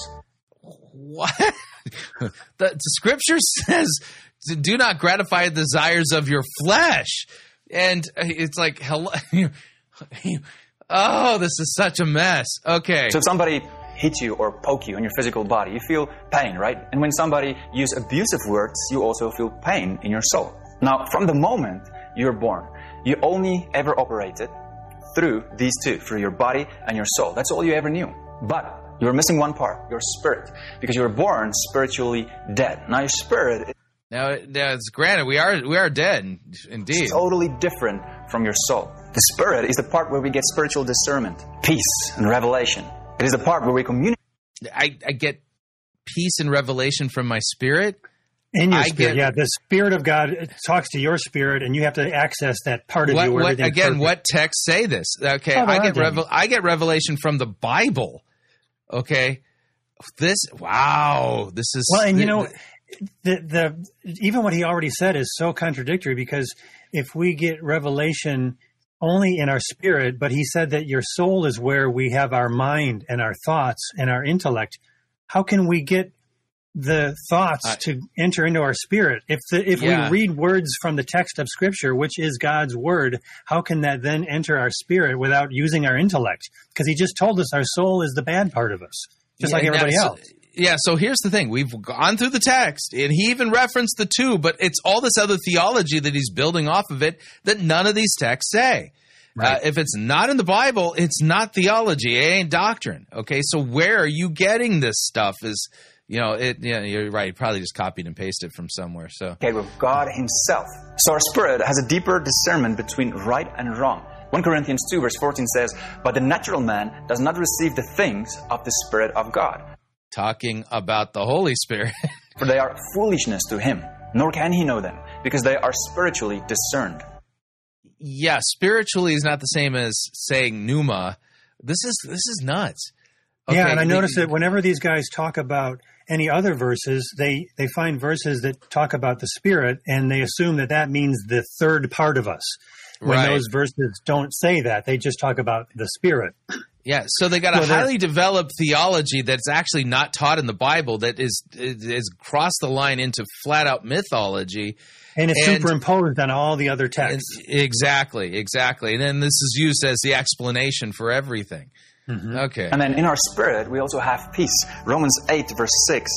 What? The Scripture says, do not gratify the desires of your flesh. And it's like, hello. Oh, this is such a mess. Okay. So if somebody hit you or poke you in your physical body, you feel pain, right? And when somebody uses abusive words, you also feel pain in your soul. Now, from the moment you're born, you only ever operated through these two, through your body and your soul. That's all you ever knew. But You were missing one part, your spirit, because you were born spiritually dead. Now your spirit... Now it's granted, we are dead, indeed. It's totally different from your soul. The spirit is the part where we get spiritual discernment, peace, and revelation. It is the part where we communicate. I get peace and revelation from my spirit. In your spirit, the Spirit of God talks to your spirit, and you have to access that part of you. What texts say this? Okay, I get revelation from the Bible. Okay, this is even what he already said is so contradictory, because if we get revelation only in our spirit, but he said that your soul is where we have our mind and our thoughts and our intellect. How can we get the thoughts to enter into our spirit? If we read words from the text of Scripture, which is God's word, how can that then enter our spirit without using our intellect? Because he just told us our soul is the bad part of us, just like everybody else. Yeah, so here's the thing. We've gone through the text, and he even referenced the two, but it's all this other theology that he's building off of it that none of these texts say. Right. If it's not in the Bible, it's not theology. It ain't doctrine. Okay, so where are you getting this stuff is... you're right. Probably just copied and pasted from somewhere. So, okay, with God Himself. So our spirit has a deeper discernment between right and wrong. 1 Corinthians 2, verse 14 says, "But the natural man does not receive the things of the Spirit of God." Talking about the Holy Spirit. "For they are foolishness to him, nor can he know them, because they are spiritually discerned." Yeah, spiritually is not the same as saying pneuma. This is nuts. Okay, yeah, and I noticed that whenever these guys talk about any other verses, they find verses that talk about the Spirit, and they assume that means the third part of us. When those verses don't say that, they just talk about the Spirit. Yeah, so they got a highly developed theology that's actually not taught in the Bible, that is crossed the line into flat-out mythology. And it's superimposed on all the other texts. Exactly. And then this is used as the explanation for everything. Mm-hmm. Okay. And then in our spirit, we also have peace. Romans 8, verse 6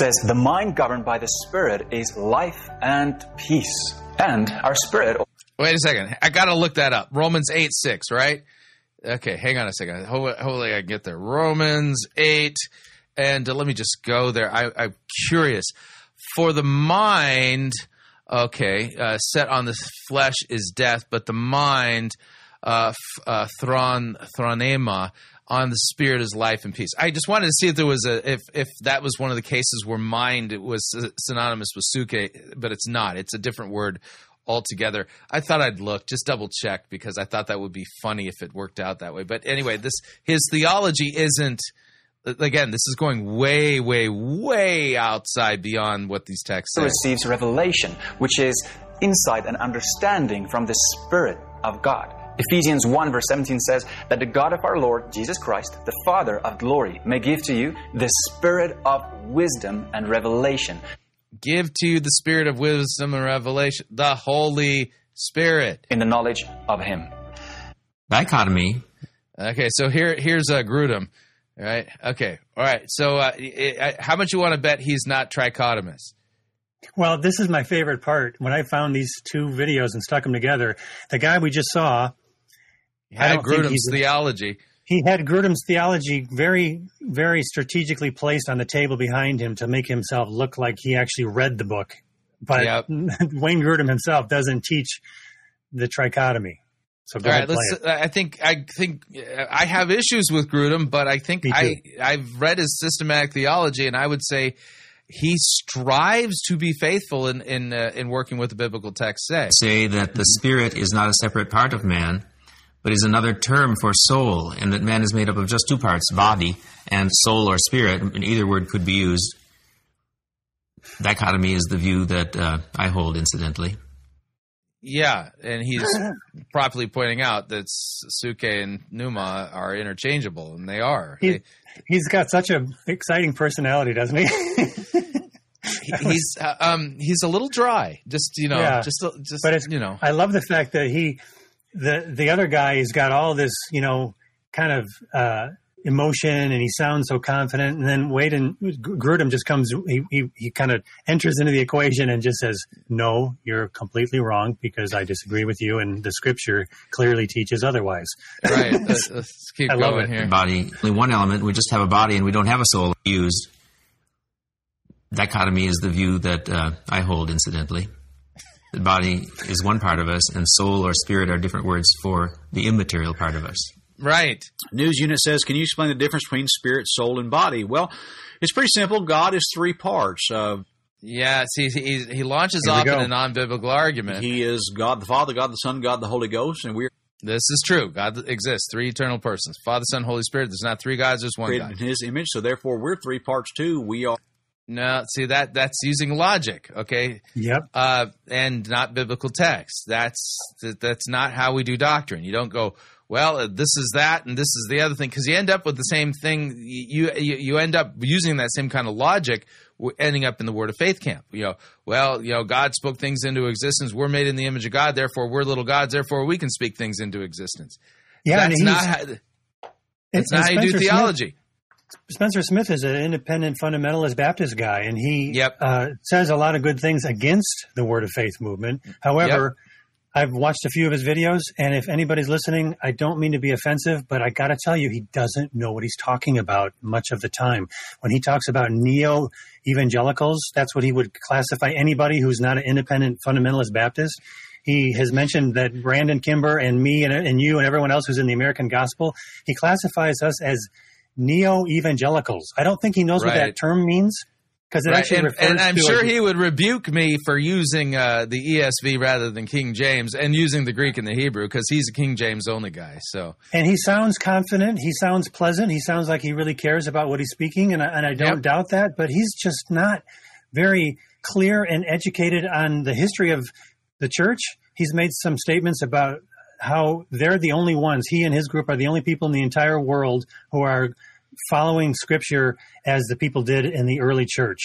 says, "The mind governed by the Spirit is life and peace." And our spirit... Wait a second. I got to look that up. Romans 8, 6, right? Okay, hang on a second. Hopefully I can get there. Romans 8, and let me just go there. I'm curious. "For the mind, set on the flesh is death, but the mind... thronema on the Spirit is life and peace." I just wanted to see if there was if that was one of the cases where mind was synonymous with suke, but it's not. It's a different word altogether. I thought I'd just double check, because I thought that would be funny if it worked out that way. But anyway, his theology isn't. Again, this is going way, way, way outside beyond what these texts say. Receives revelation, which is insight and understanding from the Spirit of God. Ephesians 1 verse 17 says that the God of our Lord Jesus Christ, the Father of glory, may give to you the spirit of wisdom and revelation. Give to you the spirit of wisdom and revelation, the Holy Spirit. In the knowledge of Him. Dichotomy. Okay, so here's Grudem. All right. Okay. All right. So how much you want to bet he's not trichotomous? Well, this is my favorite part. When I found these two videos and stuck them together, the guy we just saw... had Grudem's theology. He had Grudem's theology very, very strategically placed on the table behind him to make himself look like he actually read the book. But Wayne Grudem himself doesn't teach the trichotomy. So go ahead, I think I have issues with Grudem, but I think I've read his systematic theology, and I would say... he strives to be faithful in working with the biblical text. Say that the spirit is not a separate part of man, but is another term for soul, and that man is made up of just two parts, body and soul or spirit, and either word could be used. Dichotomy is the view that I hold, incidentally. Yeah, and he's properly pointing out that suke and pneuma are interchangeable, and they are. He's got such an exciting personality, doesn't he? He's a little dry, I love the fact that the other guy has got all this kind of emotion, and he sounds so confident. And then Wade and Grudem just comes, he kind of enters into the equation and just says, no, you're completely wrong because I disagree with you, and the scripture clearly teaches otherwise. Right. Let's keep going here. Body, only one element. We just have a body and we don't have a soul used. Dichotomy is the view that I hold, incidentally. The body is one part of us, and soul or spirit are different words for the immaterial part of us. Right. News Unit says, can you explain the difference between spirit, soul, and body? Well, it's pretty simple. God is three parts. He launches off in a non-biblical argument. He is God the Father, God the Son, God the Holy Ghost, and we're... This is true. God exists, three eternal persons, Father, Son, Holy Spirit. There's not three gods, there's one God. Created in His image, so therefore we're three parts too. We are... No, see, that's using logic, okay? Yep. And not biblical text. That's not how we do doctrine. You don't go, well, this is that and this is the other thing, because you end up with the same thing. You end up using that same kind of logic, ending up in the Word of Faith camp. God spoke things into existence. We're made in the image of God, therefore we're little gods. Therefore we can speak things into existence. Yeah, that's not how you do theology. Spencer Smith is an independent fundamentalist Baptist guy, and he says a lot of good things against the Word of Faith movement. However, I've watched a few of his videos, and if anybody's listening, I don't mean to be offensive, but I got to tell you, he doesn't know what he's talking about much of the time. When he talks about neo-evangelicals, that's what he would classify anybody who's not an independent fundamentalist Baptist. He has mentioned that Brandon Kimber and me and you and everyone else who's in the American Gospel, he classifies us as neo-evangelicals. I don't think he knows what that term means, because it actually refers to... And I'm sure he would rebuke me for using the ESV rather than King James, and using the Greek and the Hebrew, because he's a King James only guy. So. And he sounds confident. He sounds pleasant. He sounds like he really cares about what he's speaking, and I don't doubt that, but he's just not very clear and educated on the history of the church. He's made some statements about how they're the only ones, he and his group are the only people in the entire world who are following Scripture as the people did in the early church.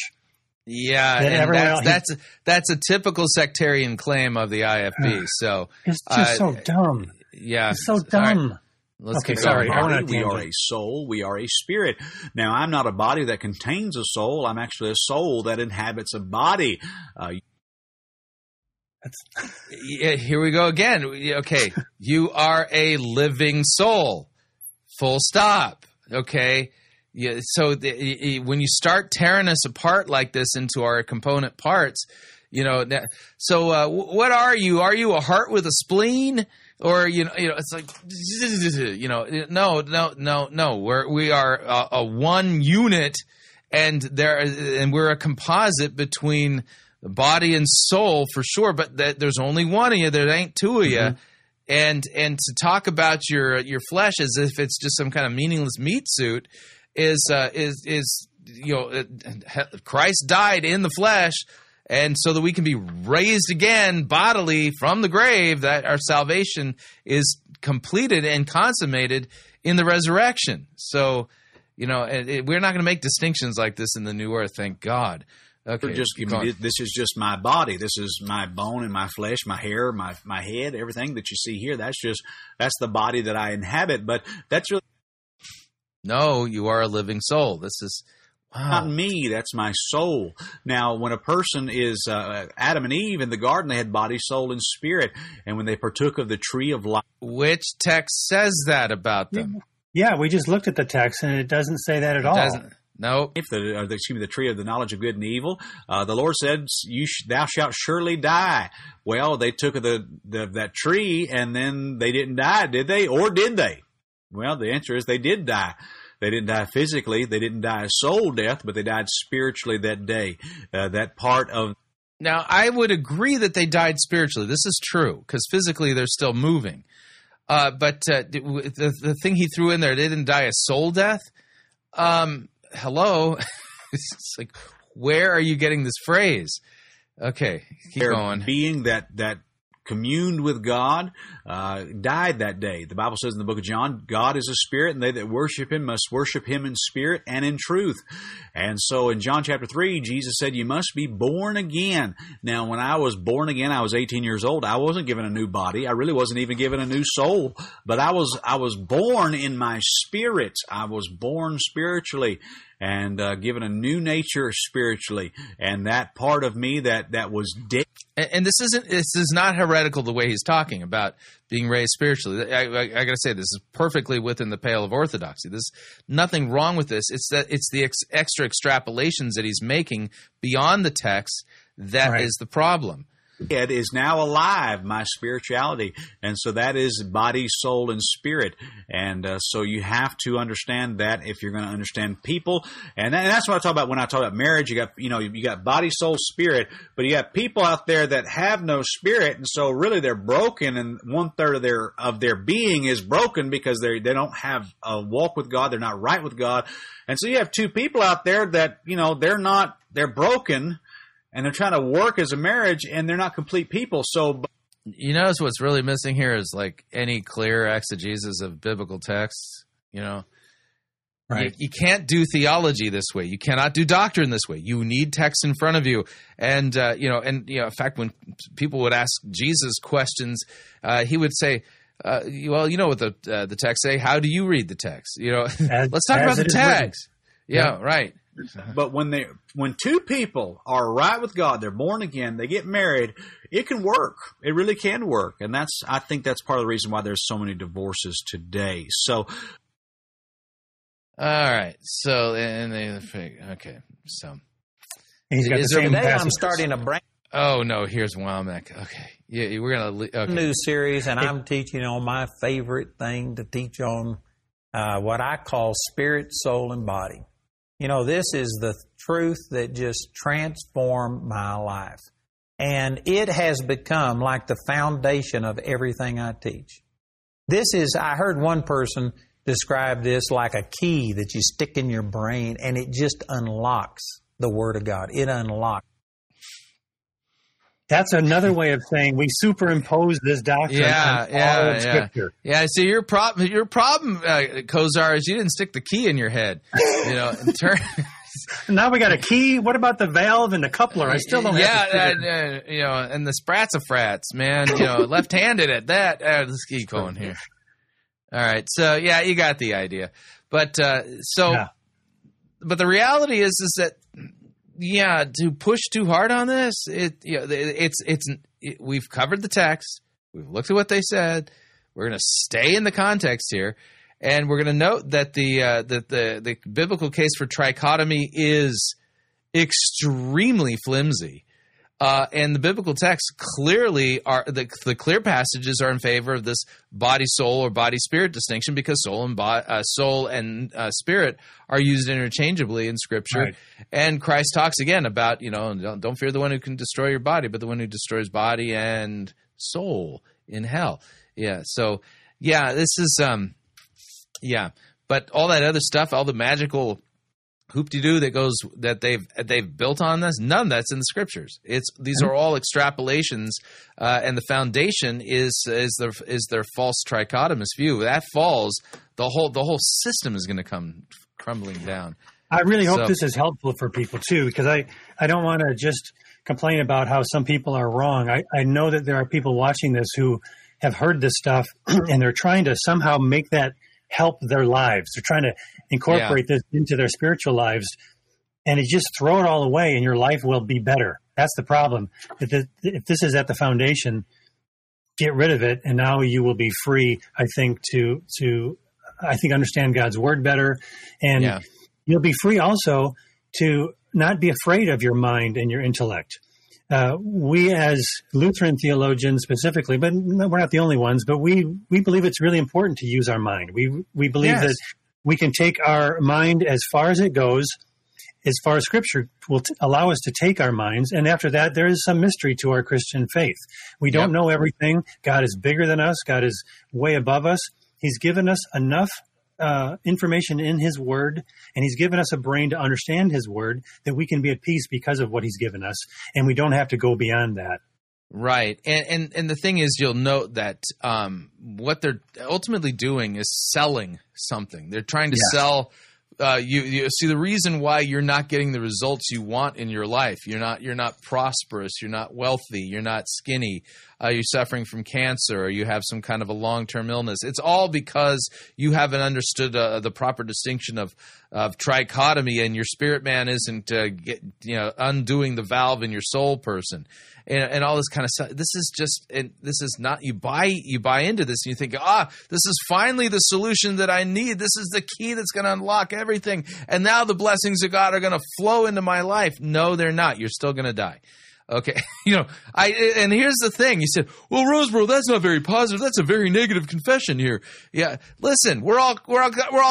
Yeah, and that's a typical sectarian claim of the IFB. So it's just so dumb. Yeah, it's so dumb. Let's get started. We are a soul. We are a spirit. Now, I'm not a body that contains a soul. I'm actually a soul that inhabits a body. Here we go again. Okay, you are a living soul. Full stop. Okay, yeah. So when you start tearing us apart like this into our component parts, So what are you? Are you a heart with a spleen, or It's like, no. We are a one unit, and we're a composite between the body and soul, for sure, but there's only one of you. There ain't two of you. Mm-hmm. And to talk about your flesh as if it's just some kind of meaningless meat suit is Christ died in the flesh, and so that we can be raised again bodily from the grave, that our salvation is completed and consummated in the resurrection. So, we're not going to make distinctions like this in the new earth, thank God. Okay, this is just my body. This is my bone and my flesh, my hair, my head, everything that you see here. That's the body that I inhabit. But that's really... No, you are a living soul. This is... Wow. Not me, that's my soul. Now, when a person is... Adam and Eve in the garden, they had body, soul, and spirit. And when they partook of the tree of life... Which text says that about them? Yeah, we just looked at the text, and it doesn't say that at all. Doesn't. No. If the tree of the knowledge of good and evil, the Lord said, "Thou shalt surely die." Well, they took that tree, and then they didn't die, did they? Or did they? Well, the answer is they did die. They didn't die physically. They didn't die a soul death, but they died spiritually that day. That part of... Now, I would agree that they died spiritually. This is true, because physically they're still moving. But the thing he threw in there, they didn't die a soul death. Hello, it's like, where are you getting this phrase? Okay, keep going. Being that communed with God, died that day. The Bible says in the book of John, God is a spirit, and they that worship him must worship him in spirit and in truth. And so in John chapter 3, Jesus said, you must be born again. Now, when I was born again, I was 18 years old. I wasn't given a new body. I really wasn't even given a new soul, but I was born in my spirit. I was born spiritually and given a new nature spiritually, and that part of me that was dead. And this is not heretical the way he's talking about being raised spiritually. I got to say, this is perfectly within the pale of orthodoxy. There's nothing wrong with this. It's that it's the extra extrapolations that he's making beyond the text that is the problem. It is now alive, my spirituality. And so that is body, soul, and spirit. And so you have to understand that if you're going to understand people. And that's what I talk about when I talk about marriage. You got body, soul, spirit, but you got people out there that have no spirit. And so really they're broken, and 1/3 of their being is broken because they don't have a walk with God. They're not right with God. And so you have two people out there that, they're broken, and they're trying to work as a marriage, and they're not complete people. So, you notice what's really missing here is like any clear exegesis of biblical texts. Right? You can't do theology this way. You cannot do doctrine this way. You need text in front of you, and in fact, when people would ask Jesus questions, he would say, "Well, you know what the text say? How do you read the text? Let's talk about the text." Yeah, right. But when two people are right with God, they're born again, they get married, it can work. It really can work. And I think that's part of the reason why there's so many divorces today. So, all right. So, okay. So, today I'm starting a brand. Oh no, here's Wommack. Okay, yeah, we're gonna new series, and I'm teaching on my favorite thing to teach on, what I call spirit, soul, and body. This is the truth that just transformed my life. And it has become like the foundation of everything I teach. I heard one person describe this like a key that you stick in your brain, and it just unlocks the Word of God. It unlocks. That's another way of saying we superimpose this doctrine on all of Scripture. Yeah, so your problem, Kosar, is you didn't stick the key in your head. And turn. Now we got a key. What about the valve and the coupler? I still don't have the key. And the sprats of frats, man. Left-handed at that. Let's keep going here. All right, so, you got the idea. But but the reality is that, to push too hard on this, we've covered the text, we've looked at what they said, we're going to stay in the context here, and we're going to note that the biblical case for trichotomy is extremely flimsy, and the biblical texts clearly are the clear passages are in favor of this body soul or body spirit distinction, because soul and spirit are used interchangeably in Scripture. Right. And Christ talks again about don't fear the one who can destroy your body, but the one who destroys body and soul in hell. This is but all that other stuff, all the magical hoop-de-doo that they've built on this, none of that's in the Scriptures. These are all extrapolations, and the foundation is their false trichotomous view. That falls, the whole system is going to come crumbling down. I really hope this is helpful for people too, because I don't want to just complain about how some people are wrong. I know that there are people watching this who have heard this stuff and they're trying to somehow make that help their lives. They're trying to incorporate this into their spiritual lives, and you just throw it all away and your life will be better. That's the problem. If this is at the foundation, get rid of it, and now you will be free, I think, to understand God's Word better. And you'll be free also to not be afraid of your mind and your intellect. We as Lutheran theologians specifically, but we're not the only ones, but we believe it's really important to use our mind. We believe that we can take our mind as far as it goes, as far as Scripture will allow us to take our minds. And after that, there is some mystery to our Christian faith. We don't know everything. God is bigger than us. God is way above us. He's given us enough information in His Word, and He's given us a brain to understand His Word, that we can be at peace because of what He's given us, and we don't have to go beyond that. Right. And the thing is, you'll note that what they're ultimately doing is selling something. They're trying to sell you see, the reason why you're not getting the results you want in your life, you're not prosperous, you're not wealthy, you're not skinny, you're suffering from cancer, or you have some kind of a long-term illness. It's all because you haven't understood the proper distinction of trichotomy, and your spirit man isn't undoing the valve in your soul person, and all this kind of stuff. This is just, and this is not, you buy into this, and you think, this is finally the solution that I need. This is the key that's going to unlock everything, and now the blessings of God are going to flow into my life. No, they're not. You're still going to die. Okay, and here's the thing. You said, well, Roseboro, that's not very positive. That's a very negative confession here. Yeah, listen, we're all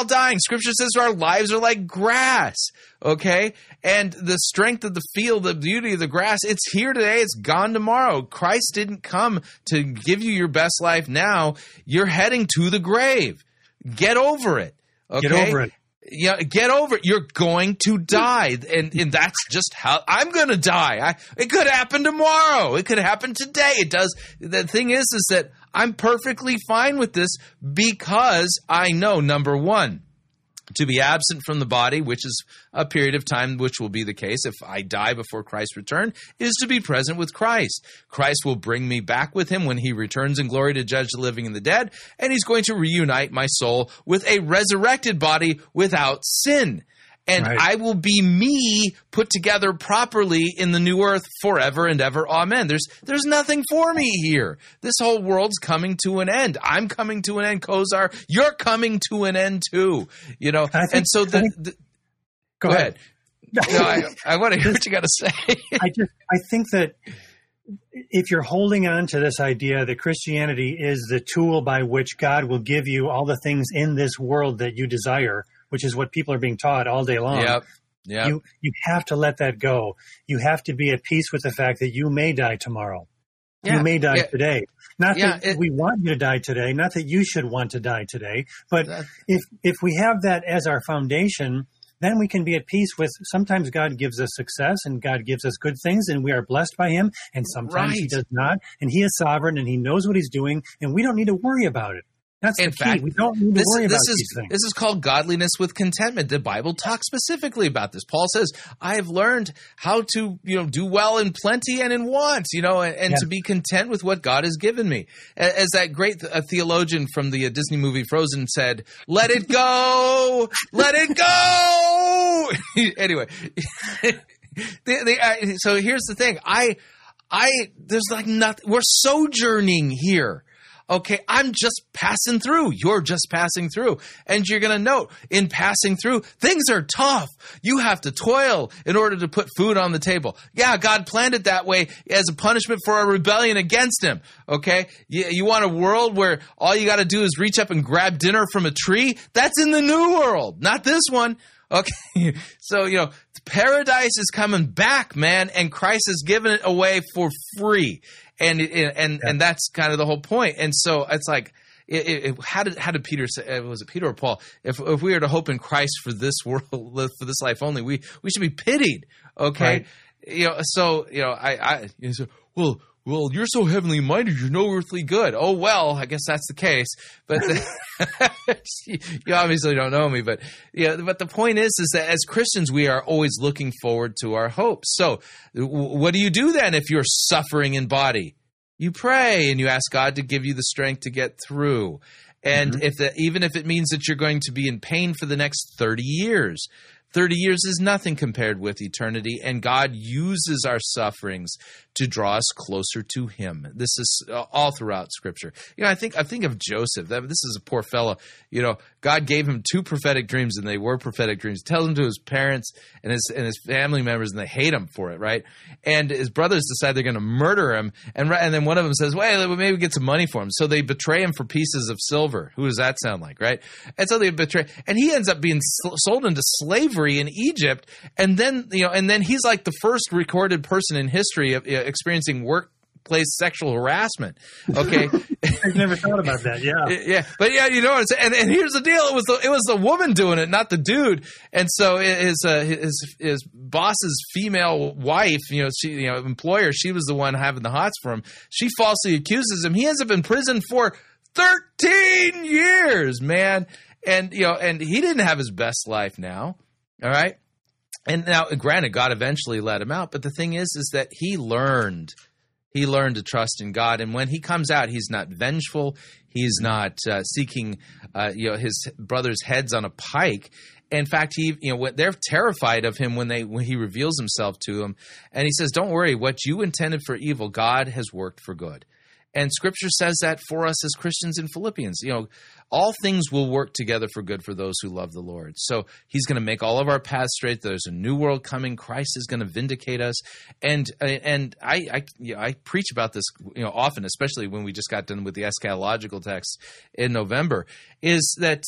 dying. Scripture says our lives are like grass, okay? And the strength of the field, the beauty of the grass, it's here today, it's gone tomorrow. Christ didn't come to give you your best life now. You're heading to the grave. Get over it, okay? Get over it. Yeah, get over it. You're going to die, and that's just how I'm going to die. It could happen tomorrow. It could happen today. It does. The thing is that I'm perfectly fine with this because I know, number one, to be absent from the body, which is a period of time, which will be the case if I die before Christ's return, is to be present with Christ. Christ will bring me back with him when he returns in glory to judge the living and the dead, and he's going to reunite my soul with a resurrected body without sin. And right. I will be me put together properly in the new earth forever and ever. Amen. There's nothing for me here. This whole world's coming to an end. I'm coming to an end, Kosar. You're coming to an end too. Go ahead. No, I want to hear what you got to say. I think that if you're holding on to this idea that Christianity is the tool by which God will give you all the things in this world that you desire, which is what people are being taught all day long. Yep. Yep. You have to let that go. You have to be at peace with the fact that you may die tomorrow. Yeah. You may die today. Not that we want you to die today, not that you should want to die today, but if we have that as our foundation, then we can be at peace with, sometimes God gives us success and God gives us good things and we are blessed by him, and sometimes he does not, and he is sovereign and he knows what he's doing, and we don't need to worry about it. That's the key. We don't need to worry about these things. This is called godliness with contentment. The Bible talks specifically about this. Paul says, I have learned how to do well in plenty and in want, and to be content with what God has given me. As that great theologian from the Disney movie Frozen said, let it go, let it go. Anyway, so here's the thing. There's like nothing. We're sojourning here. Okay, I'm just passing through. You're just passing through. And you're going to note, in passing through, things are tough. You have to toil in order to put food on the table. Yeah, God planned it that way as a punishment for our rebellion against him. Okay, you want a world where all you got to do is reach up and grab dinner from a tree? That's in the new world, not this one. Okay, so, paradise is coming back, man, and Christ has given it away for free. And that's kind of the whole point. And so it's like, how did Peter say, was it Peter or Paul? If we are to hope in Christ for this world, for this life only, we should be pitied. Okay. Right. Well, you're so heavenly minded, you're no earthly good. Oh, well, I guess that's the case. But you obviously don't know me. But but the point is that as Christians, we are always looking forward to our hope. So what do you do then if you're suffering in body? You pray and you ask God to give you the strength to get through. And even if it means that you're going to be in pain for the next 30 years, 30 years is nothing compared with eternity, and God uses our sufferings to draw us closer to him. This is all throughout Scripture. I think of Joseph. This is a poor fellow. God gave him two prophetic dreams, and they were prophetic dreams. Tells him to his parents and his family members, and they hate him for it, right? And his brothers decide they're going to murder him, and then one of them says, well, maybe we get some money for him. So they betray him for pieces of silver. Who does that sound like, right? And so they betray, and he ends up being sold into slavery in Egypt, and then he's like the first recorded person in history of experiencing work workplace sexual harassment. Okay, I've never thought about that. Yeah, but yeah, you know what I'm saying. And here's the deal: it was the woman doing it, not the dude. And so his boss's female wife, employer, she was the one having the hots for him. She falsely accuses him. He ends up in prison for 13 years, man. And and he didn't have his best life now. All right. And now, granted, God eventually let him out. But the thing is that he learned to trust in God. And when he comes out, he's not vengeful. He's not seeking, his brother's heads on a pike. In fact, they're terrified of him when he reveals himself to him. And he says, "Don't worry, what you intended for evil, God has worked for good." And Scripture says that for us as Christians in Philippians. All things will work together for good for those who love the Lord. So he's going to make all of our paths straight. There's a new world coming. Christ is going to vindicate us. And I preach about this often, especially when we just got done with the eschatological text in November, is that,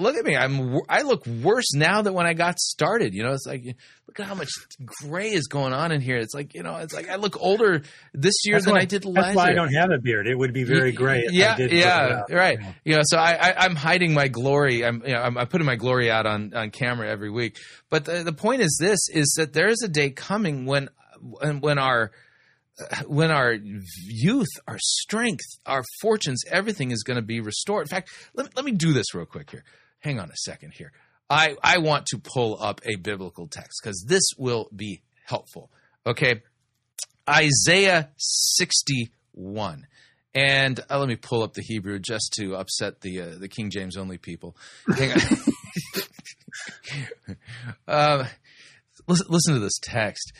look at me. I look worse now than when I got started. It's like, look at how much gray is going on in here. It's like, I look older this year than I did last year. That's why I don't have a beard. It would be very gray. Right. So I'm hiding my glory. I'm putting my glory out on camera every week. But the point is this: is that there is a day coming when our youth, our strength, our fortunes, everything is going to be restored. In fact, let me do this real quick here. Hang on a second here. I want to pull up a biblical text because this will be helpful. Okay, Isaiah 61. And let me pull up the Hebrew just to upset the King James only people. Hang on. Listen to this text.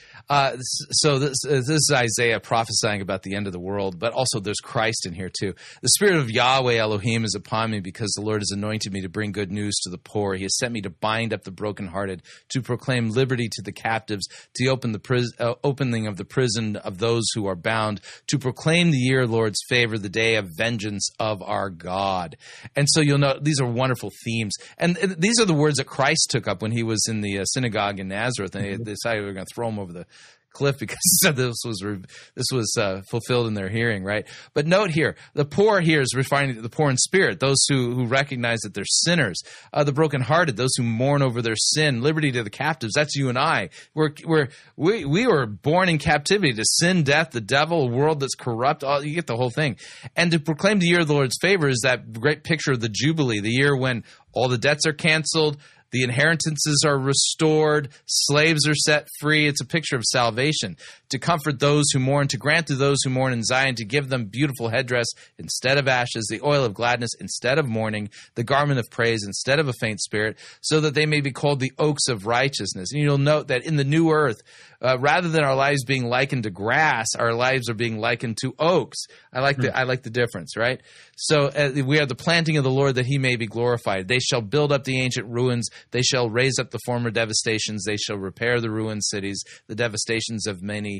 So this is Isaiah prophesying about the end of the world, but also there's Christ in here too. "The Spirit of Yahweh Elohim is upon me because the Lord has anointed me to bring good news to the poor. He has sent me to bind up the brokenhearted, to proclaim liberty to the captives, to open the opening of the prison of those who are bound, to proclaim the year Lord's favor, the day of vengeance of our God." And so you'll know these are wonderful themes. And these are the words that Christ took up when he was in the synagogue in Nazareth. They decided they were going to throw him over the cliff because this was fulfilled in their hearing, right? But note here, the poor here is referring to the poor in spirit, those who recognize that they're sinners, the brokenhearted, those who mourn over their sin, liberty to the captives. That's you and I. We were born in captivity to sin, death, the devil, a world that's corrupt. You get the whole thing. And to proclaim the year of the Lord's favor is that great picture of the Jubilee, the year when all the debts are canceled, the inheritances are restored, slaves are set free. It's a picture of salvation. To comfort those who mourn, to grant to those who mourn in Zion, to give them beautiful headdress instead of ashes, the oil of gladness instead of mourning, the garment of praise instead of a faint spirit, so that they may be called the oaks of righteousness. And you'll note that in the new earth, rather than our lives being likened to grass, our lives are being likened to oaks. I like the difference, right? So we are the planting of the Lord that he may be glorified. They shall build up the ancient ruins. They shall raise up the former devastations. They shall repair the ruined cities, the devastations of many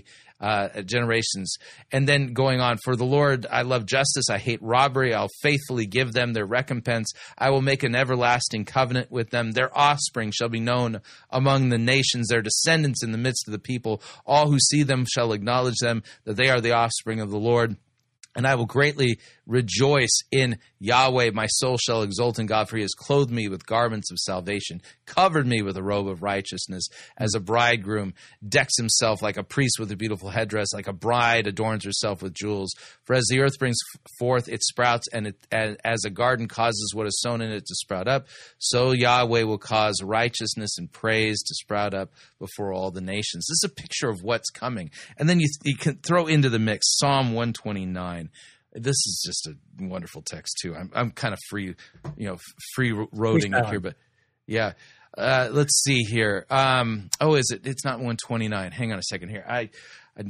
generations. And then going on, "For the Lord, I love justice. I hate robbery. I'll faithfully give them their recompense. I will make an everlasting covenant with them. Their offspring shall be known among the nations, their descendants in the midst of the people. All who see them shall acknowledge them, that they are the offspring of the Lord. And I will greatly rejoice in Yahweh. My soul shall exult in God, for he has clothed me with garments of salvation, covered me with a robe of righteousness, as a bridegroom decks himself like a priest with a beautiful headdress, like a bride adorns herself with jewels. For as the earth brings forth its sprouts, and as a garden causes what is sown in it to sprout up, so Yahweh will cause righteousness and praise to sprout up before all the nations." This is a picture of what's coming. And then you can throw into the mix Psalm 129. This is just a wonderful text too. I'm kind of free roading up here, but yeah. Let's see here. It's not 129. Hang on a second here.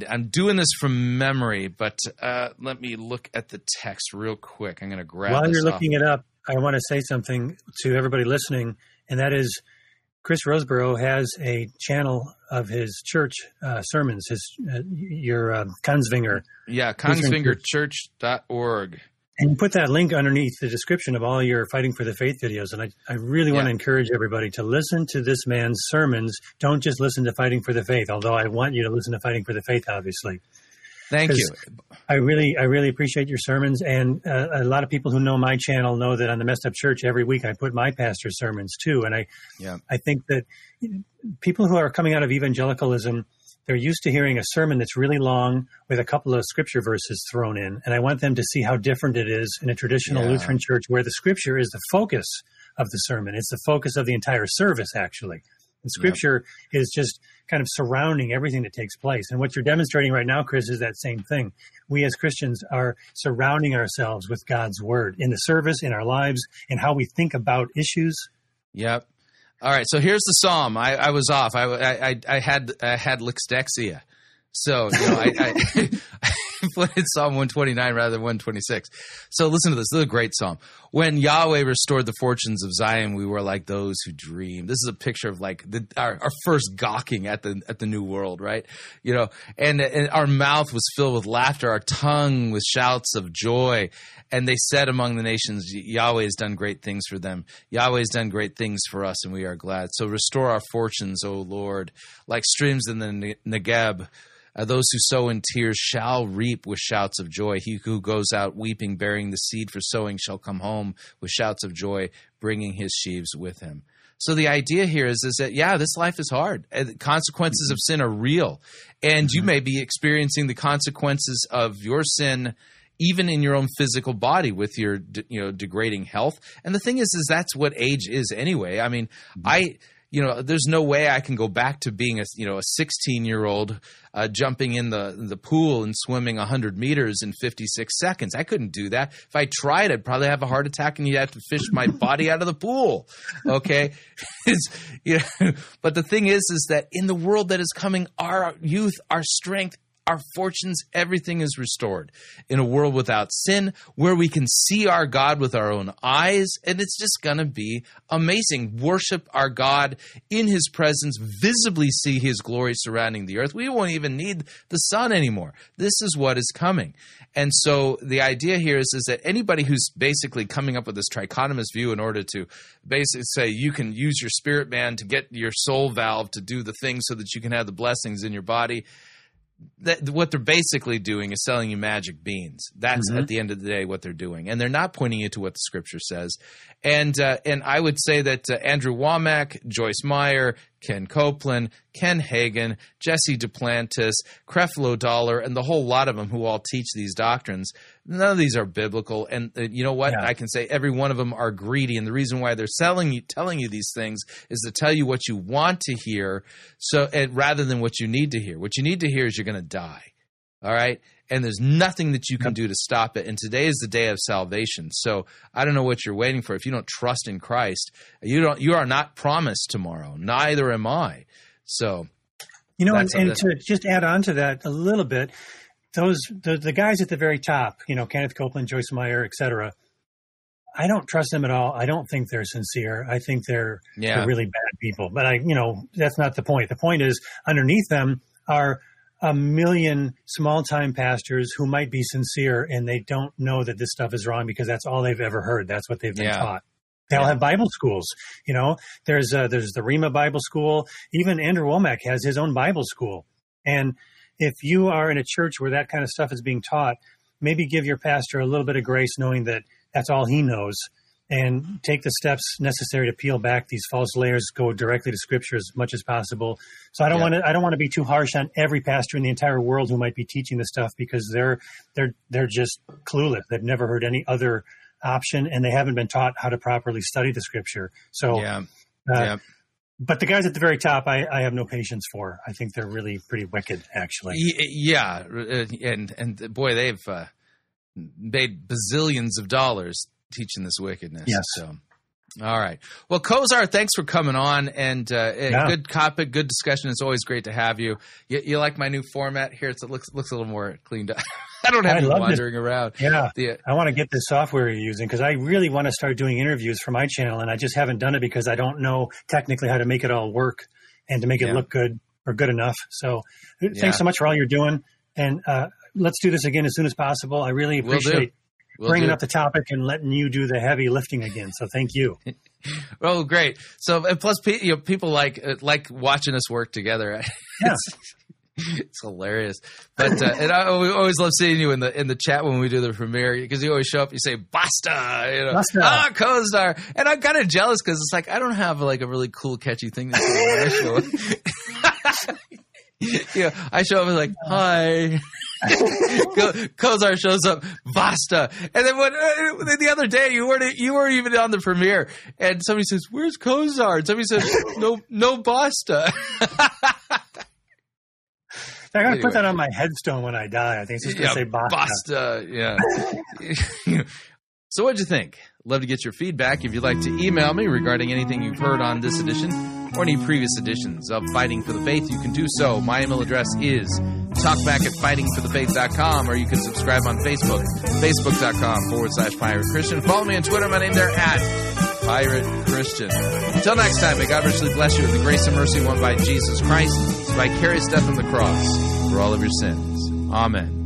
I'm doing this from memory, but let me look at the text real quick. I'm going to grab this. While you're looking it up, I want to say something to everybody listening, and that is Chris Roseborough has a channel of his church sermons, your Kongsvinger. Yeah, KongsvingerChurch.org. And you put that link underneath the description of all your Fighting for the Faith videos. And I really want to encourage everybody to listen to this man's sermons. Don't just listen to Fighting for the Faith, although I want you to listen to Fighting for the Faith, obviously. Thank you. I really appreciate your sermons, and a lot of people who know my channel know that on the Messed Up Church every week I put my pastor's sermons too, and I think that people who are coming out of evangelicalism, they're used to hearing a sermon that's really long with a couple of scripture verses thrown in, and I want them to see how different it is in a traditional Lutheran church where the scripture is the focus of the sermon. It's the focus of the entire service, actually. And scripture is just kind of surrounding everything that takes place. And what you're demonstrating right now, Chris, is that same thing. We as Christians are surrounding ourselves with God's word in the service, in our lives, in how we think about issues. Yep. All right. So here's the psalm. I was off. I had lexdexia. So, you know, I played Psalm 129 rather than 126. So listen to this. This is a great psalm. When Yahweh restored the fortunes of Zion, we were like those who dream. This is a picture of like our first gawking at the new world, right? You know, and our mouth was filled with laughter, our tongue with shouts of joy. And they said among the nations, Yahweh has done great things for them. Yahweh has done great things for us, and we are glad. So restore our fortunes, O Lord, like streams in the Negeb. Those who sow in tears shall reap with shouts of joy. He who goes out weeping, bearing the seed for sowing, shall come home with shouts of joy, bringing his sheaves with him. So the idea here is that, yeah, this life is hard. The consequences of sin are real. And you may be experiencing the consequences of your sin even in your own physical body with your degrading health. And the thing is that's what age is anyway. I mean, you know, there's no way I can go back to being a 16-year-old jumping in the pool and swimming 100 meters in 56 seconds. I couldn't do that. If I tried, I'd probably have a heart attack, and you'd have to fish my body out of the pool. Okay, but the thing is that in the world that is coming, our youth, our strength, our fortunes, everything is restored in a world without sin where we can see our God with our own eyes, and it's just going to be amazing. Worship our God in his presence, visibly see his glory surrounding the earth. We won't even need the sun anymore. This is what is coming. And so the idea here is that anybody who's basically coming up with this trichotomous view in order to basically say you can use your spirit man to get your soul valve to do the thing so that you can have the blessings in your body, that what they're basically doing is selling you magic beans. That's at the end of the day what they're doing, and they're not pointing you to what the scripture says. And I would say that Andrew Wommack, Joyce Meyer, Ken Copeland, Ken Hagin, Jesse Duplantis, Creflo Dollar, and the whole lot of them who all teach these doctrines, none of these are biblical. And you know what? Yeah. I can say every one of them are greedy. And the reason why they're telling you these things is to tell you what you want to hear, rather than what you need to hear. What you need to hear is you're going to die. All right? And there's nothing that you can do to stop it. And today is the day of salvation. So I don't know what you're waiting for. If you don't trust in Christ, you are not promised tomorrow. Neither am I. So, you know, and to just add on to that a little bit, the guys at the very top, you know, Kenneth Copeland, Joyce Meyer, etc., I don't trust them at all. I don't think they're sincere. I think they're really bad people. But that's not the point. The point is underneath them are a million small-time pastors who might be sincere, and they don't know that this stuff is wrong because that's all they've ever heard. That's what they've been taught. They all have Bible schools. You know, there's the REMA Bible School. Even Andrew Wommack has his own Bible school. And if you are in a church where that kind of stuff is being taught, maybe give your pastor a little bit of grace knowing that that's all he knows, and take the steps necessary to peel back these false layers, go directly to Scripture as much as possible. So I don't want to be too harsh on every pastor in the entire world who might be teaching this stuff, because they're just clueless. They've never heard any other option, and they haven't been taught how to properly study the Scripture. So, but the guys at the very top, I have no patience for. I think they're really pretty wicked, actually. Yeah, and boy, they've made bazillions of dollars teaching this wickedness. Yes. So, all right. Well, Kosar, thanks for coming on, and good topic, good discussion. It's always great to have you. You like my new format here? It looks a little more cleaned up. I don't have you wandering around. Yeah, I want to get this software you're using, because I really want to start doing interviews for my channel, and I just haven't done it because I don't know technically how to make it all work and to make it look good or good enough. So thanks so much for all you're doing, and let's do this again as soon as possible. I really appreciate bringing up the topic and letting you do the heavy lifting again. So thank you. Oh, great. So, and plus, people like watching us work together. Yeah. It's hilarious. But and we always love seeing you in the chat when we do the premiere, because you always show up. You say "Basta," you know, Basta. Ah, Kosar. And I'm kind of jealous because it's like I don't have like a really cool, catchy thing to say. Yeah, I show up and like, hi. Kosar shows up, Basta. And then when, the other day, you weren't even on the premiere, and somebody says, "Where's Kosar?" And somebody says, "No, Basta." I gotta put that on my headstone when I die. I think it's just gonna say Basta. Yeah. So what'd you think? Love to get your feedback. If you'd like to email me regarding anything you've heard on this edition or any previous editions of Fighting for the Faith, you can do so. My email address is talkback@fightingforthefaith.com, or you can subscribe on Facebook, facebook.com/Pirate Christian. Follow me on Twitter. My name there @Pirate Christian. Until next time, may God richly bless you with the grace and mercy won by Jesus Christ, his vicarious death on the cross for all of your sins. Amen.